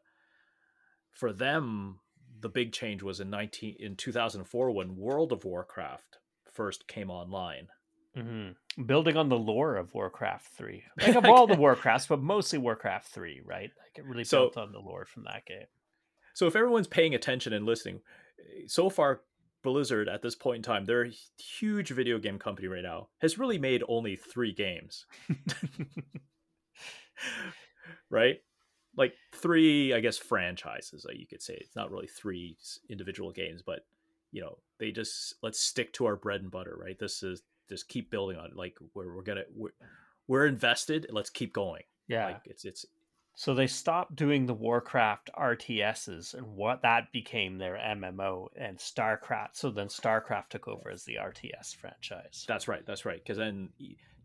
for them, the big change was in nineteen in two thousand four when World of Warcraft first came online. Mm-hmm. Building on the lore of Warcraft three, like of all the Warcrafts, but mostly Warcraft three, right? Like it really built so, on the lore from that game. So if everyone's paying attention and listening, so far Blizzard at this point in time, they're a huge video game company right now, has really made only three games, right? Like three, I guess, franchises, you could say. It's not really three individual games, but, you know, they just, let's stick to our bread and butter, right? This is, just keep building on it. Like we're, we're gonna, we're, we're invested. Let's keep going. Yeah. Like it's, it's. So they stopped doing the Warcraft R T Ss, and what that became their M M O and StarCraft. So then StarCraft took over as the R T S franchise. That's right. That's right. Because then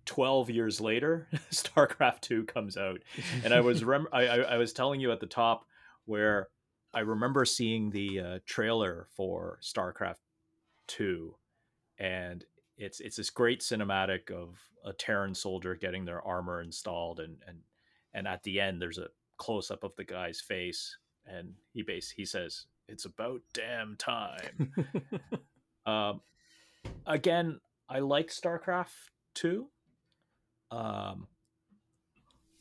twelve years later, StarCraft two comes out. And I was, rem- I, I, I was telling you at the top where I remember seeing the uh, trailer for StarCraft two, and it's, it's this great cinematic of a Terran soldier getting their armor installed. And, and, and at the end, there's a close up of the guy's face, and he base, he says, "It's about damn time." um, again, I like StarCraft two. Um,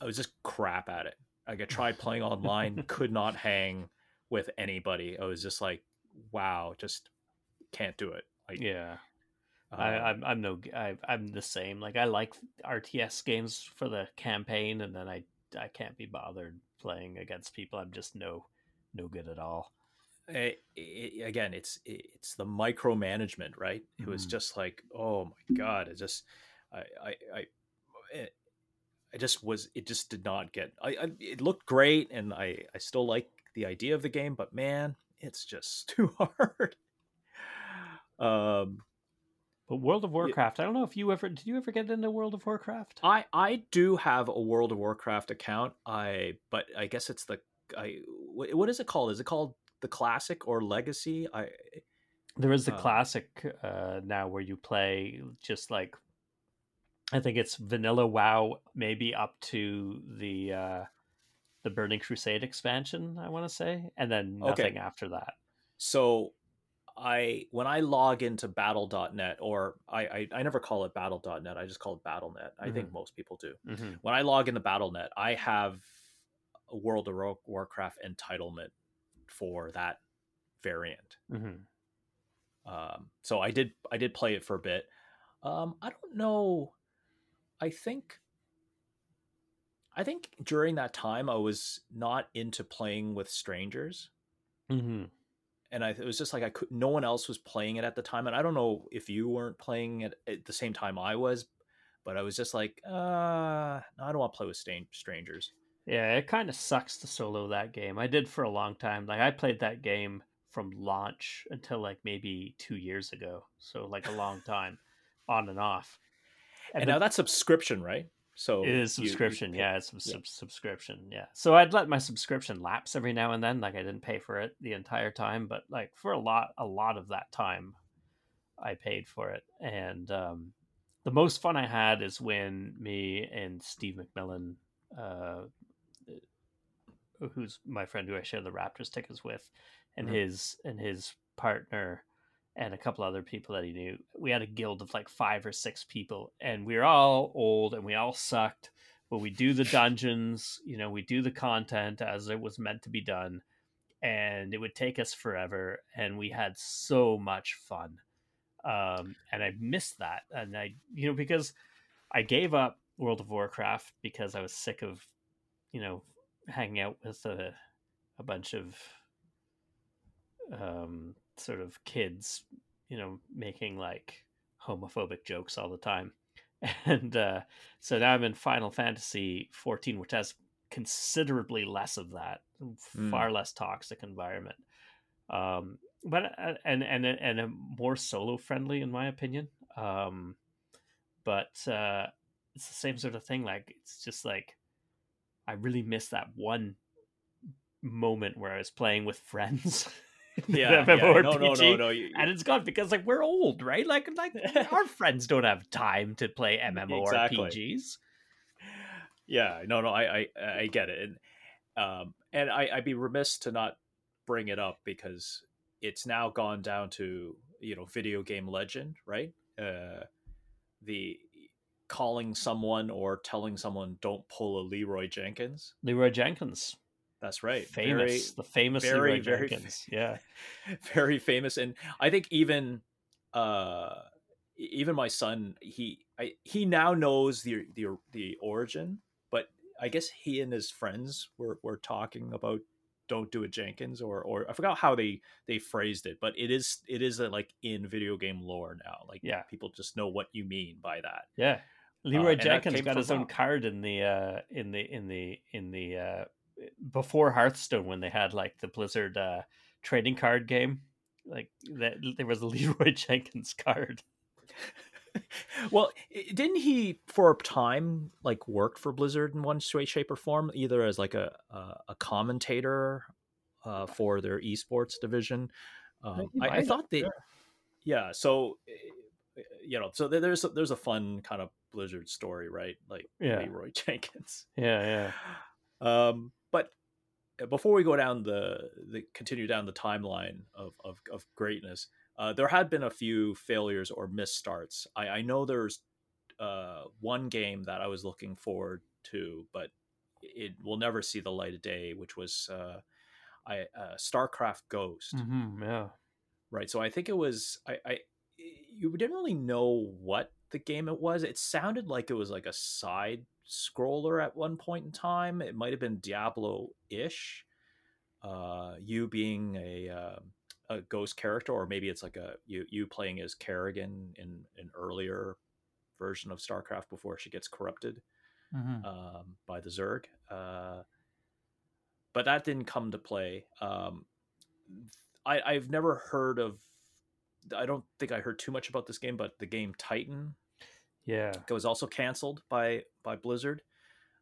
I was just crap at it. Like I tried playing online, could not hang with anybody. I was just like, wow, just can't do it. Like, yeah, um, I, I'm I'm no I, I'm the same. Like I like R T S games for the campaign, and then I I can't be bothered playing against people. I'm just no no good at all. It, it, again, it's it, it's the micromanagement, right? It mm-hmm. was just like, oh my god, it just. I, I, I, I just was, it just did not get, I, I it looked great. And I, I still like the idea of the game, but man, it's just too hard. Um, but World of Warcraft, it, I don't know if you ever, did you ever get into World of Warcraft? I, I do have a World of Warcraft account. I, but I guess it's the, I, what is it called? Is it called the Classic or Legacy? I, there is the uh, Classic uh, now where you play just like, I think it's vanilla WoW, maybe up to the uh, the Burning Crusade expansion, I want to say, and then nothing okay. after that. So, I when I log into Battle dot net, or I, I, I never call it Battle dot net, I just call it Battle dot net. I mm-hmm. think most people do. Mm-hmm. When I log into Battle dot net, I have a World of Warcraft entitlement for that variant. Mm-hmm. Um, so I did I did play it for a bit. Um, I don't know. I think I think during that time I was not into playing with strangers. Mm-hmm. And I, it was just like I could no one else was playing it at the time, and I don't know if you weren't playing it at the same time I was, but I was just like, uh, I don't want to play with st- strangers. Yeah, it kind of sucks to solo that game. I did for a long time. Like I played that game from launch until like maybe two years ago. So like a long time on and off. And, and now that's subscription, right? So it is subscription. You, you, yeah, it's sub- yeah. subscription. Yeah. So I'd let my subscription lapse every now and then. Like I didn't pay for it the entire time, but like for a lot, a lot of that time I paid for it. And um, the most fun I had is when me and Steve McMillan, uh, who's my friend who I share the Raptors tickets with, and mm-hmm. his, and his partner, and a couple other people that he knew. We had a guild of like five or six people, and we were all old and we all sucked, but we do the dungeons, you know, we do the content as it was meant to be done, and it would take us forever. And we had so much fun. Um, and I missed that. And I, you know, because I gave up World of Warcraft because I was sick of, you know, hanging out with a, a bunch of, um, sort of kids, you know, making like homophobic jokes all the time. And uh, so now I'm in Final Fantasy fourteen, which has considerably less of that, mm. far less toxic environment. Um, but and and and a more solo friendly, in my opinion. Um, but uh, it's the same sort of thing. Like, it's just like I really miss that one moment where I was playing with friends. Yeah, yeah. No, no, no, no. You, and it's gone because, like, we're old, right? Like, like our friends don't have time to play MMORPGs. Exactly. Yeah, no, no, I, I, I get it, and um, and I, I'd be remiss to not bring it up because it's now gone down to, you know, video game legend, right? Uh, the calling someone or telling someone, "Don't pull a Leroy Jenkins." Leroy Jenkins. That's right. Famous. Very, the famous very, Leroy very Jenkins. Fa- yeah. Very famous. And I think even uh, even my son, he I, he now knows the the the origin, but I guess he and his friends were, were talking about don't do it Jenkins, or or I forgot how they, they phrased it, but it is it is a, like in video game lore now. Like, yeah. People just know what you mean by that. Yeah. Leroy uh, Jenkins got his own card in the uh, in the in the in the uh before Hearthstone, when they had like the Blizzard uh, trading card game, like that, there was a Leroy Jenkins card. Well, didn't he for a time like work for Blizzard in one way, shape, or form, either as like a a, a commentator uh, for their esports division? Um, I, I thought they, sure. yeah. So you know, so there's a, there's a fun kind of Blizzard story, right? Like yeah. Leroy Jenkins. Yeah, yeah. Um. But before we go down the, the continue down the timeline of, of, of greatness, uh, there had been a few failures or misstarts. I, I know there's uh, one game that I was looking forward to, but it will never see the light of day, which was uh, I uh, StarCraft Ghost. Mm-hmm, yeah, right. So I think it was I, I you didn't really know what the game it was. It sounded like it was like a side scroller at one point in time. It might have been Diablo-ish, uh you being a uh, a ghost character, or maybe it's like a you you playing as Kerrigan in an earlier version of StarCraft before she gets corrupted mm-hmm. um by the Zerg, uh but that didn't come to play. um i i've never heard of I don't think I heard too much about this game, but the game Titan, yeah, it was also canceled by by Blizzard,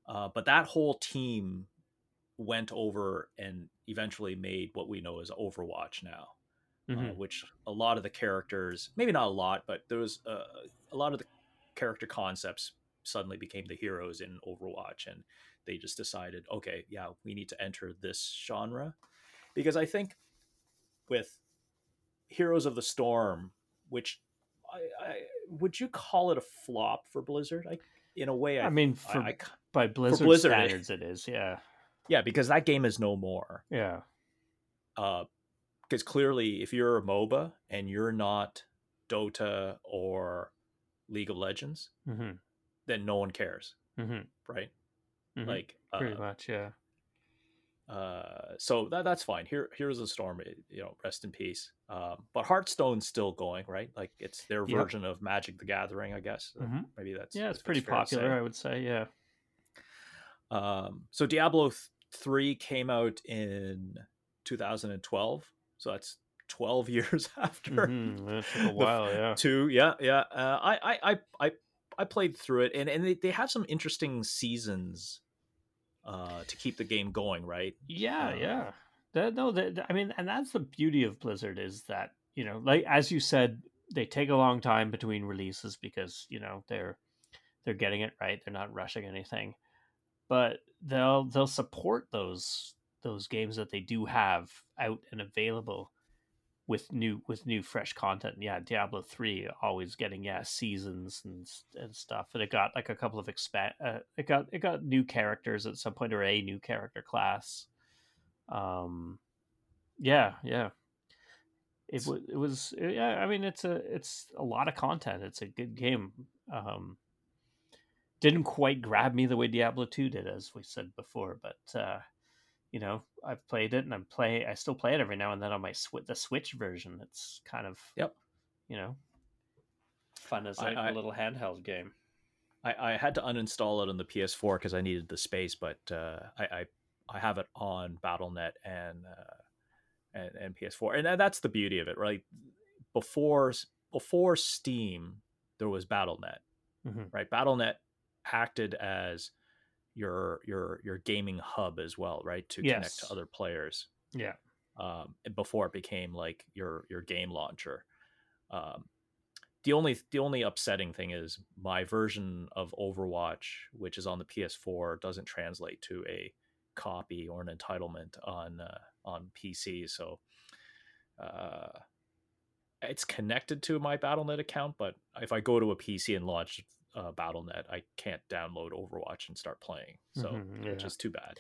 uh, but that whole team went over and eventually made what we know as Overwatch now, mm-hmm. uh, which a lot of the characters, maybe not a lot, but there was uh, a lot of the character concepts suddenly became the heroes in Overwatch, and they just decided, okay, yeah, we need to enter this genre, because I think with Heroes of the Storm, which I, I would you call it a flop for Blizzard? Like, in a way, I, I mean, for, I, I, by Blizzard, for Blizzard standards, it is, yeah, yeah, because that game is no more, yeah. Because uh, clearly, if you're a MOBA and you're not Dota or League of Legends, mm-hmm. then no one cares, mm-hmm. right? Mm-hmm. Like, uh, pretty much, yeah. Uh, so that that's fine. Here, here's a storm. You know, rest in peace. Um, but Hearthstone's still going, right? Like, it's their yep. version of Magic: The Gathering, I guess. Mm-hmm. Maybe that's yeah, it's that's pretty popular, I would say. Yeah. Um. So Diablo three came out in two thousand twelve. So that's twelve years after. Mm-hmm. That took a while. Yeah. Two. Yeah. Yeah. Uh, I, I. I. I. I played through it, and and they, they have some interesting seasons. Uh, to keep the game going, right? Yeah, uh, yeah. The, no, the, I mean, and that's the beauty of Blizzard, is that, you know, like as you said, they take a long time between releases because, you know, they're they're getting it right, they're not rushing anything, but they'll they'll support those those games that they do have out and available with new with new fresh content. And yeah, Diablo three always getting yeah seasons and and stuff, and it got like a couple of expand. Uh, it got it got new characters at some point, or a new character class. Um, yeah, yeah. It was it was yeah. I mean, it's a it's a lot of content. It's a good game. Um, didn't quite grab me the way Diablo two did, as we said before, but. Uh, You know, I've played it, and I'm play. I still play it every now and then on my sw- the Switch version. It's kind of yep. You know, fun as I, a I, little handheld game. I, I had to uninstall it on the P S four because I needed the space, but uh, I, I I have it on Battle dot net and, uh, and and P S four, and that's the beauty of it, right? Before before Steam, there was Battle dot net, mm-hmm. right? Battle dot net acted as your your your gaming hub as well, right? To yes. connect to other players, yeah. Um, before it became like your your game launcher. Um, the only the only upsetting thing is my version of Overwatch, which is on the P S four, doesn't translate to a copy or an entitlement on uh, on P C. So uh, it's connected to my Battle dot net account, but if I go to a P C and launch uh, Battle dot net, I can't download Overwatch and start playing. So mm-hmm, yeah. which is too bad.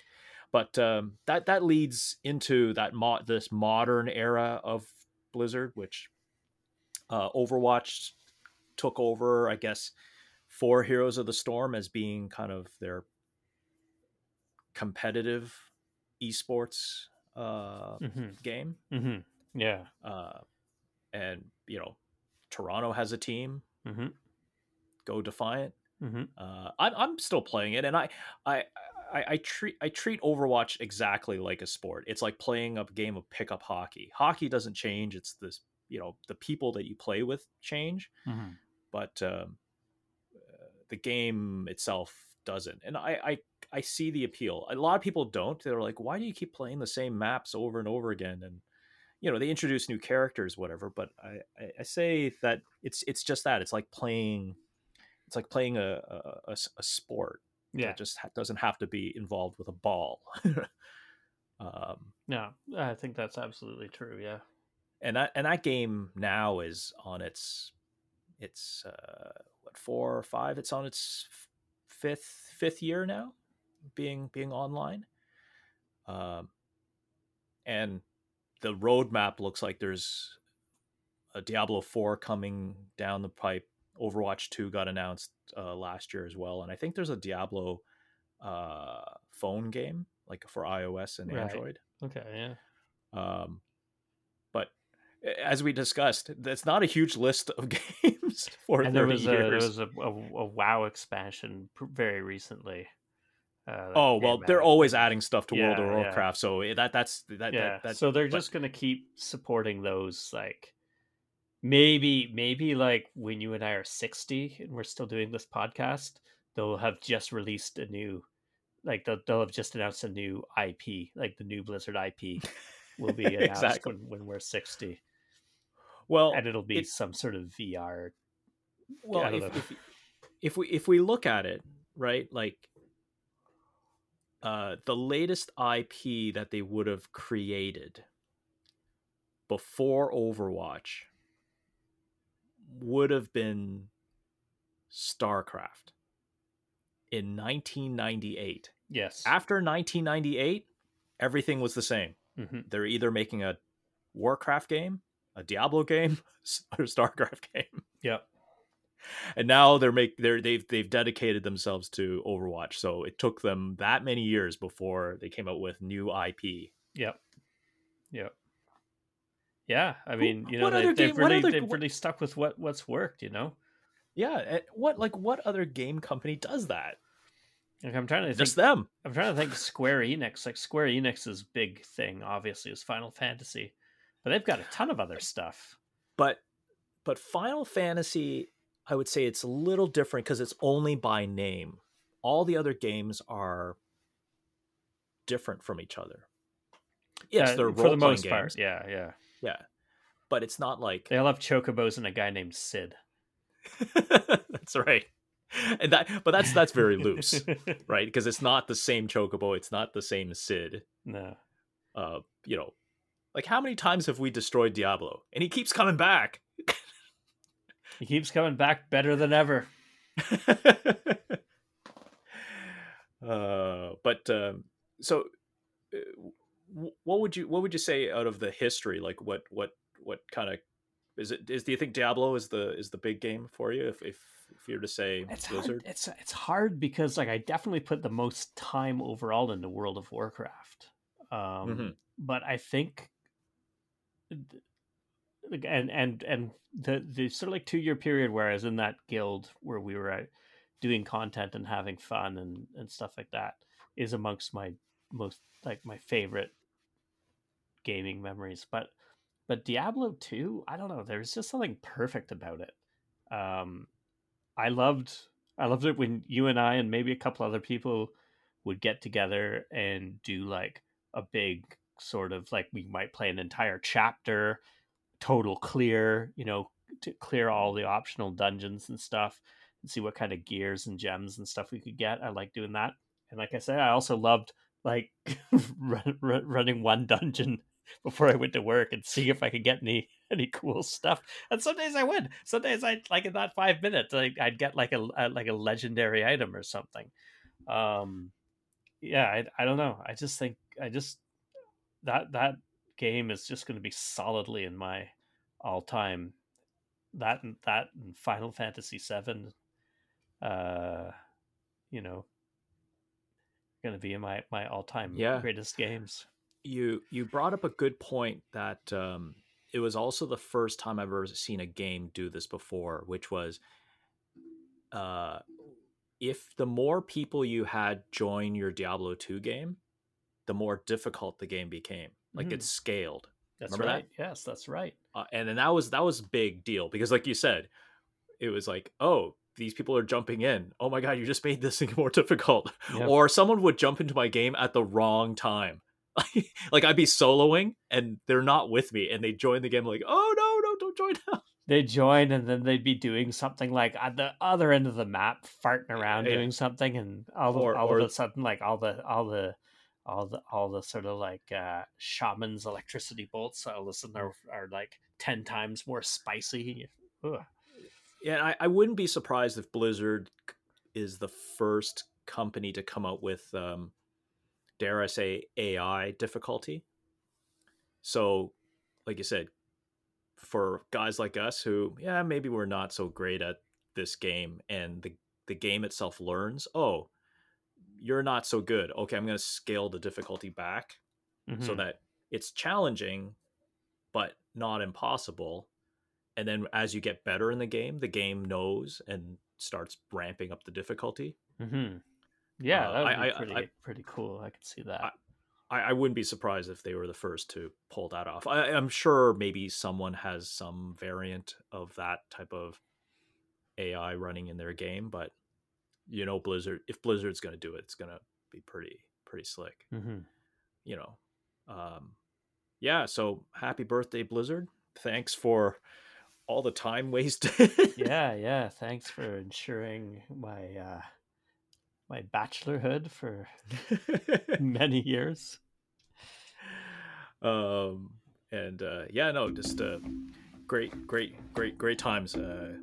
But um, that that leads into that mo- this modern era of Blizzard, which uh, Overwatch took over, I guess, for Heroes of the Storm as being kind of their competitive esports uh, mm-hmm. game. Mm-hmm. Yeah. Uh, and, you know, Toronto has a team. Mm-hmm. Go Defiant. Mm-hmm. Uh, I'm, I'm still playing it, and I... I I, I treat I treat Overwatch exactly like a sport. It's like playing a game of pickup hockey. Hockey doesn't change. It's this, you know, the people that you play with change, mm-hmm. but um, uh, the game itself doesn't. And I, I I see the appeal. A lot of people don't. They're like, why do you keep playing the same maps over and over again? And you know, they introduce new characters, whatever. But I, I, I say that it's it's just that. It's like playing, it's like playing a a, a, a sport. Yeah, it just ha- doesn't have to be involved with a ball. um, no, I think that's absolutely true. Yeah, and that and that game now is on its its uh, what four or five? It's on its fifth fifth year now, being being online. Um, and the roadmap looks like there's a Diablo four coming down the pipe. Overwatch two got announced uh, last year as well, and I think there's a Diablo uh, phone game, like for iOS and right. Android. Okay, yeah. Um, but as we discussed, that's not a huge list of games for and there was thirty years. A, there was a, a, a WoW expansion very recently. Uh, oh well, out. They're always adding stuff to yeah, World of Warcraft, yeah. so that that's that. Yeah. That, that so they're but... just going to keep supporting those, like. Maybe, maybe like when you and I are sixty and we're still doing this podcast, they'll have just released a new, like they'll, they'll have just announced a new I P, like the new Blizzard I P will be announced exactly. when, when we're sixty. Well, and it'll be it, some sort of V R. Well, I don't if, know. If, if we if we look at it, right, like uh, the latest I P that they would have created before Overwatch would have been StarCraft in nineteen ninety-eight. Yes. After nineteen ninety-eight, everything was the same. Mm-hmm. They're either making a Warcraft game, a Diablo game, or a StarCraft game. Yep. And now they're make they're they've they've dedicated themselves to Overwatch. So it took them that many years before they came out with new I P. Yep. Yep. Yeah, I mean, you know, they, they've, game, really, other, they've really stuck with what, what's worked, you know? Yeah, what like what other game company does that? Like, I'm trying to think, just them. I'm trying to think Square Enix. Like Square Enix's big thing, obviously, is Final Fantasy, but they've got a ton of other stuff. But but Final Fantasy, I would say it's a little different because it's only by name. All the other games are different from each other. Yes, uh, they're role for the most games. Part. Yeah, yeah. Yeah, but it's not like... They all have chocobos and a guy named Sid. That's right. and that, But that's that's very loose, right? Because it's not the same chocobo. It's not the same Sid. No. Uh, you know, like how many times have we destroyed Diablo? And he keeps coming back. He keeps coming back better than ever. uh, but um, so... Uh, What would you what would you say out of the history? Like what what what kind of is it? Is do you think Diablo is the is the big game for you? If if, if you're to say it's Blizzard, hard. it's it's hard because like I definitely put the most time overall into World of Warcraft, um, mm-hmm. but I think and and and the the sort of like two year period where I was in that guild where we were out doing content and having fun and and stuff like that is amongst my most like my favorite gaming memories. But but Diablo two, I don't know, there's just something perfect about it. Um, I loved I loved it when you and I and maybe a couple other people would get together and do like a big sort of like we might play an entire chapter, total clear, you know, to clear all the optional dungeons and stuff and see what kind of gears and gems and stuff we could get. I like doing that. And like I said, I also loved like run, run, running one dungeon before I went to work and see if I could get any any cool stuff. And some days I would. Some days I like in that five minutes, like, I'd get like a, a like a legendary item or something. Um, yeah, I, I don't know. I just think I just that that game is just going to be solidly in my all time. That and that and Final Fantasy seven, uh, you know, going to be in my my all time yeah. greatest games. You you brought up a good point that um, it was also the first time I've ever seen a game do this before, which was uh, if the more people you had join your Diablo two game, the more difficult the game became. Like mm-hmm. It scaled. That's Remember right. That? Yes, that's right. Uh, and then that was that was a big deal because, like you said, it was like, oh, these people are jumping in. Oh my God, you just made this thing more difficult. Yep. Or someone would jump into my game at the wrong time. Like I'd be soloing and they're not with me and they join the game like, oh no, no, don't join now. They join and then they'd be doing something like at the other end of the map, farting around yeah. doing something, and all, or, all or, of a sudden like all the all the all the all the sort of like uh, shaman's electricity bolts all of a sudden are, are like ten times more spicy. Ugh. Yeah, I, I wouldn't be surprised if Blizzard is the first company to come out with um dare I say A I difficulty. So like you said, for guys like us who, yeah, maybe we're not so great at this game and the, the game itself learns, oh, you're not so good. Okay, I'm going to scale the difficulty back mm-hmm. so that it's challenging, but not impossible. And then as you get better in the game, the game knows and starts ramping up the difficulty. Mm-hmm. Yeah, that would uh, be I, pretty, I, pretty cool. I could see that. I, I wouldn't be surprised if they were the first to pull that off. I, I'm sure maybe someone has some variant of that type of A I running in their game, but you know, Blizzard. If Blizzard's going to do it, it's going to be pretty, pretty slick. Mm-hmm. You know, um, yeah. So happy birthday, Blizzard! Thanks for all the time wasted. yeah, yeah. Thanks for ensuring my. Uh... my bachelorhood for many years. Um, and, uh, yeah, no, just, uh, great, great, great, great times, uh,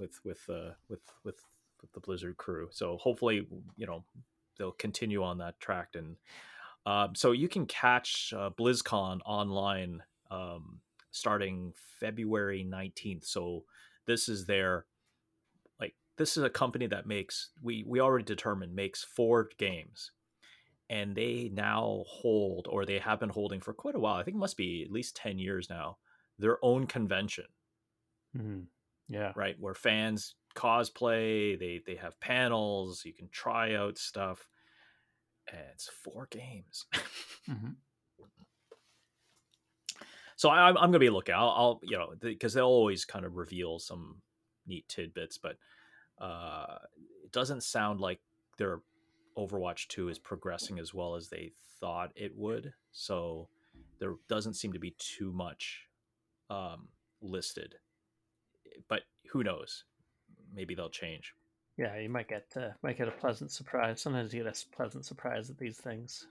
with, with, uh, with, with, with the Blizzard crew. So hopefully, you know, they'll continue on that track. And, um, so you can catch, uh, BlizzCon online, um, starting February nineteenth. So this is their, This is a company that makes, we, we already determined, makes four games. And they now hold, or they have been holding for quite a while, I think it must be at least ten years now, their own convention. Mm-hmm. Yeah. Right? Where fans cosplay, they, they have panels, you can try out stuff. And it's four games. mm-hmm. So I, I'm going to be looking. I'll, I'll you know, because they'll always kind of reveal some neat tidbits, but uh it doesn't sound like their Overwatch two is progressing as well as they thought it would, so there doesn't seem to be too much um listed, but who knows, maybe they'll change. Yeah, you might get uh, might get a pleasant surprise. Sometimes you get a pleasant surprise at these things.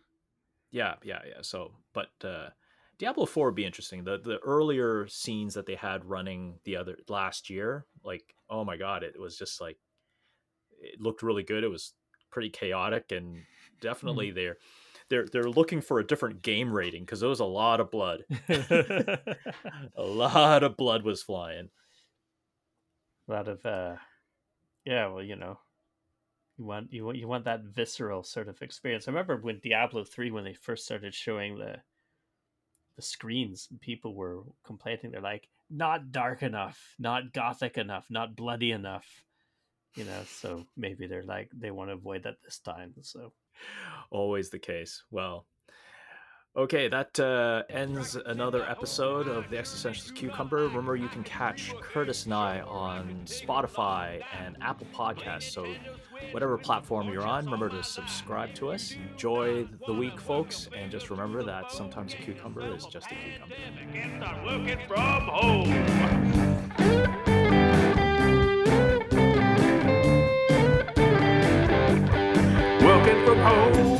Yeah yeah yeah So but uh Diablo four would be interesting. The the earlier scenes that they had running the other last year, like, oh my God, it was just like, it looked really good. It was pretty chaotic, and definitely mm-hmm. they're they're they're looking for a different game rating because there was a lot of blood. a lot of blood was flying. A lot of uh, yeah. Well, you know, you want you want you want that visceral sort of experience. I remember when Diablo three, when they first started showing the the screens, and people were complaining. They're like, not dark enough, not gothic enough, not bloody enough. You know, so maybe they're like, they want to avoid that this time. So always the case. Well, okay, that uh, ends another episode of The Existentialist Cucumber. Remember, you can catch Curtis and I on Spotify and Apple Podcasts. So whatever platform you're on, remember to subscribe to us. Enjoy the week, folks. And just remember that sometimes a cucumber is just a cucumber. And start working from home. Working from home.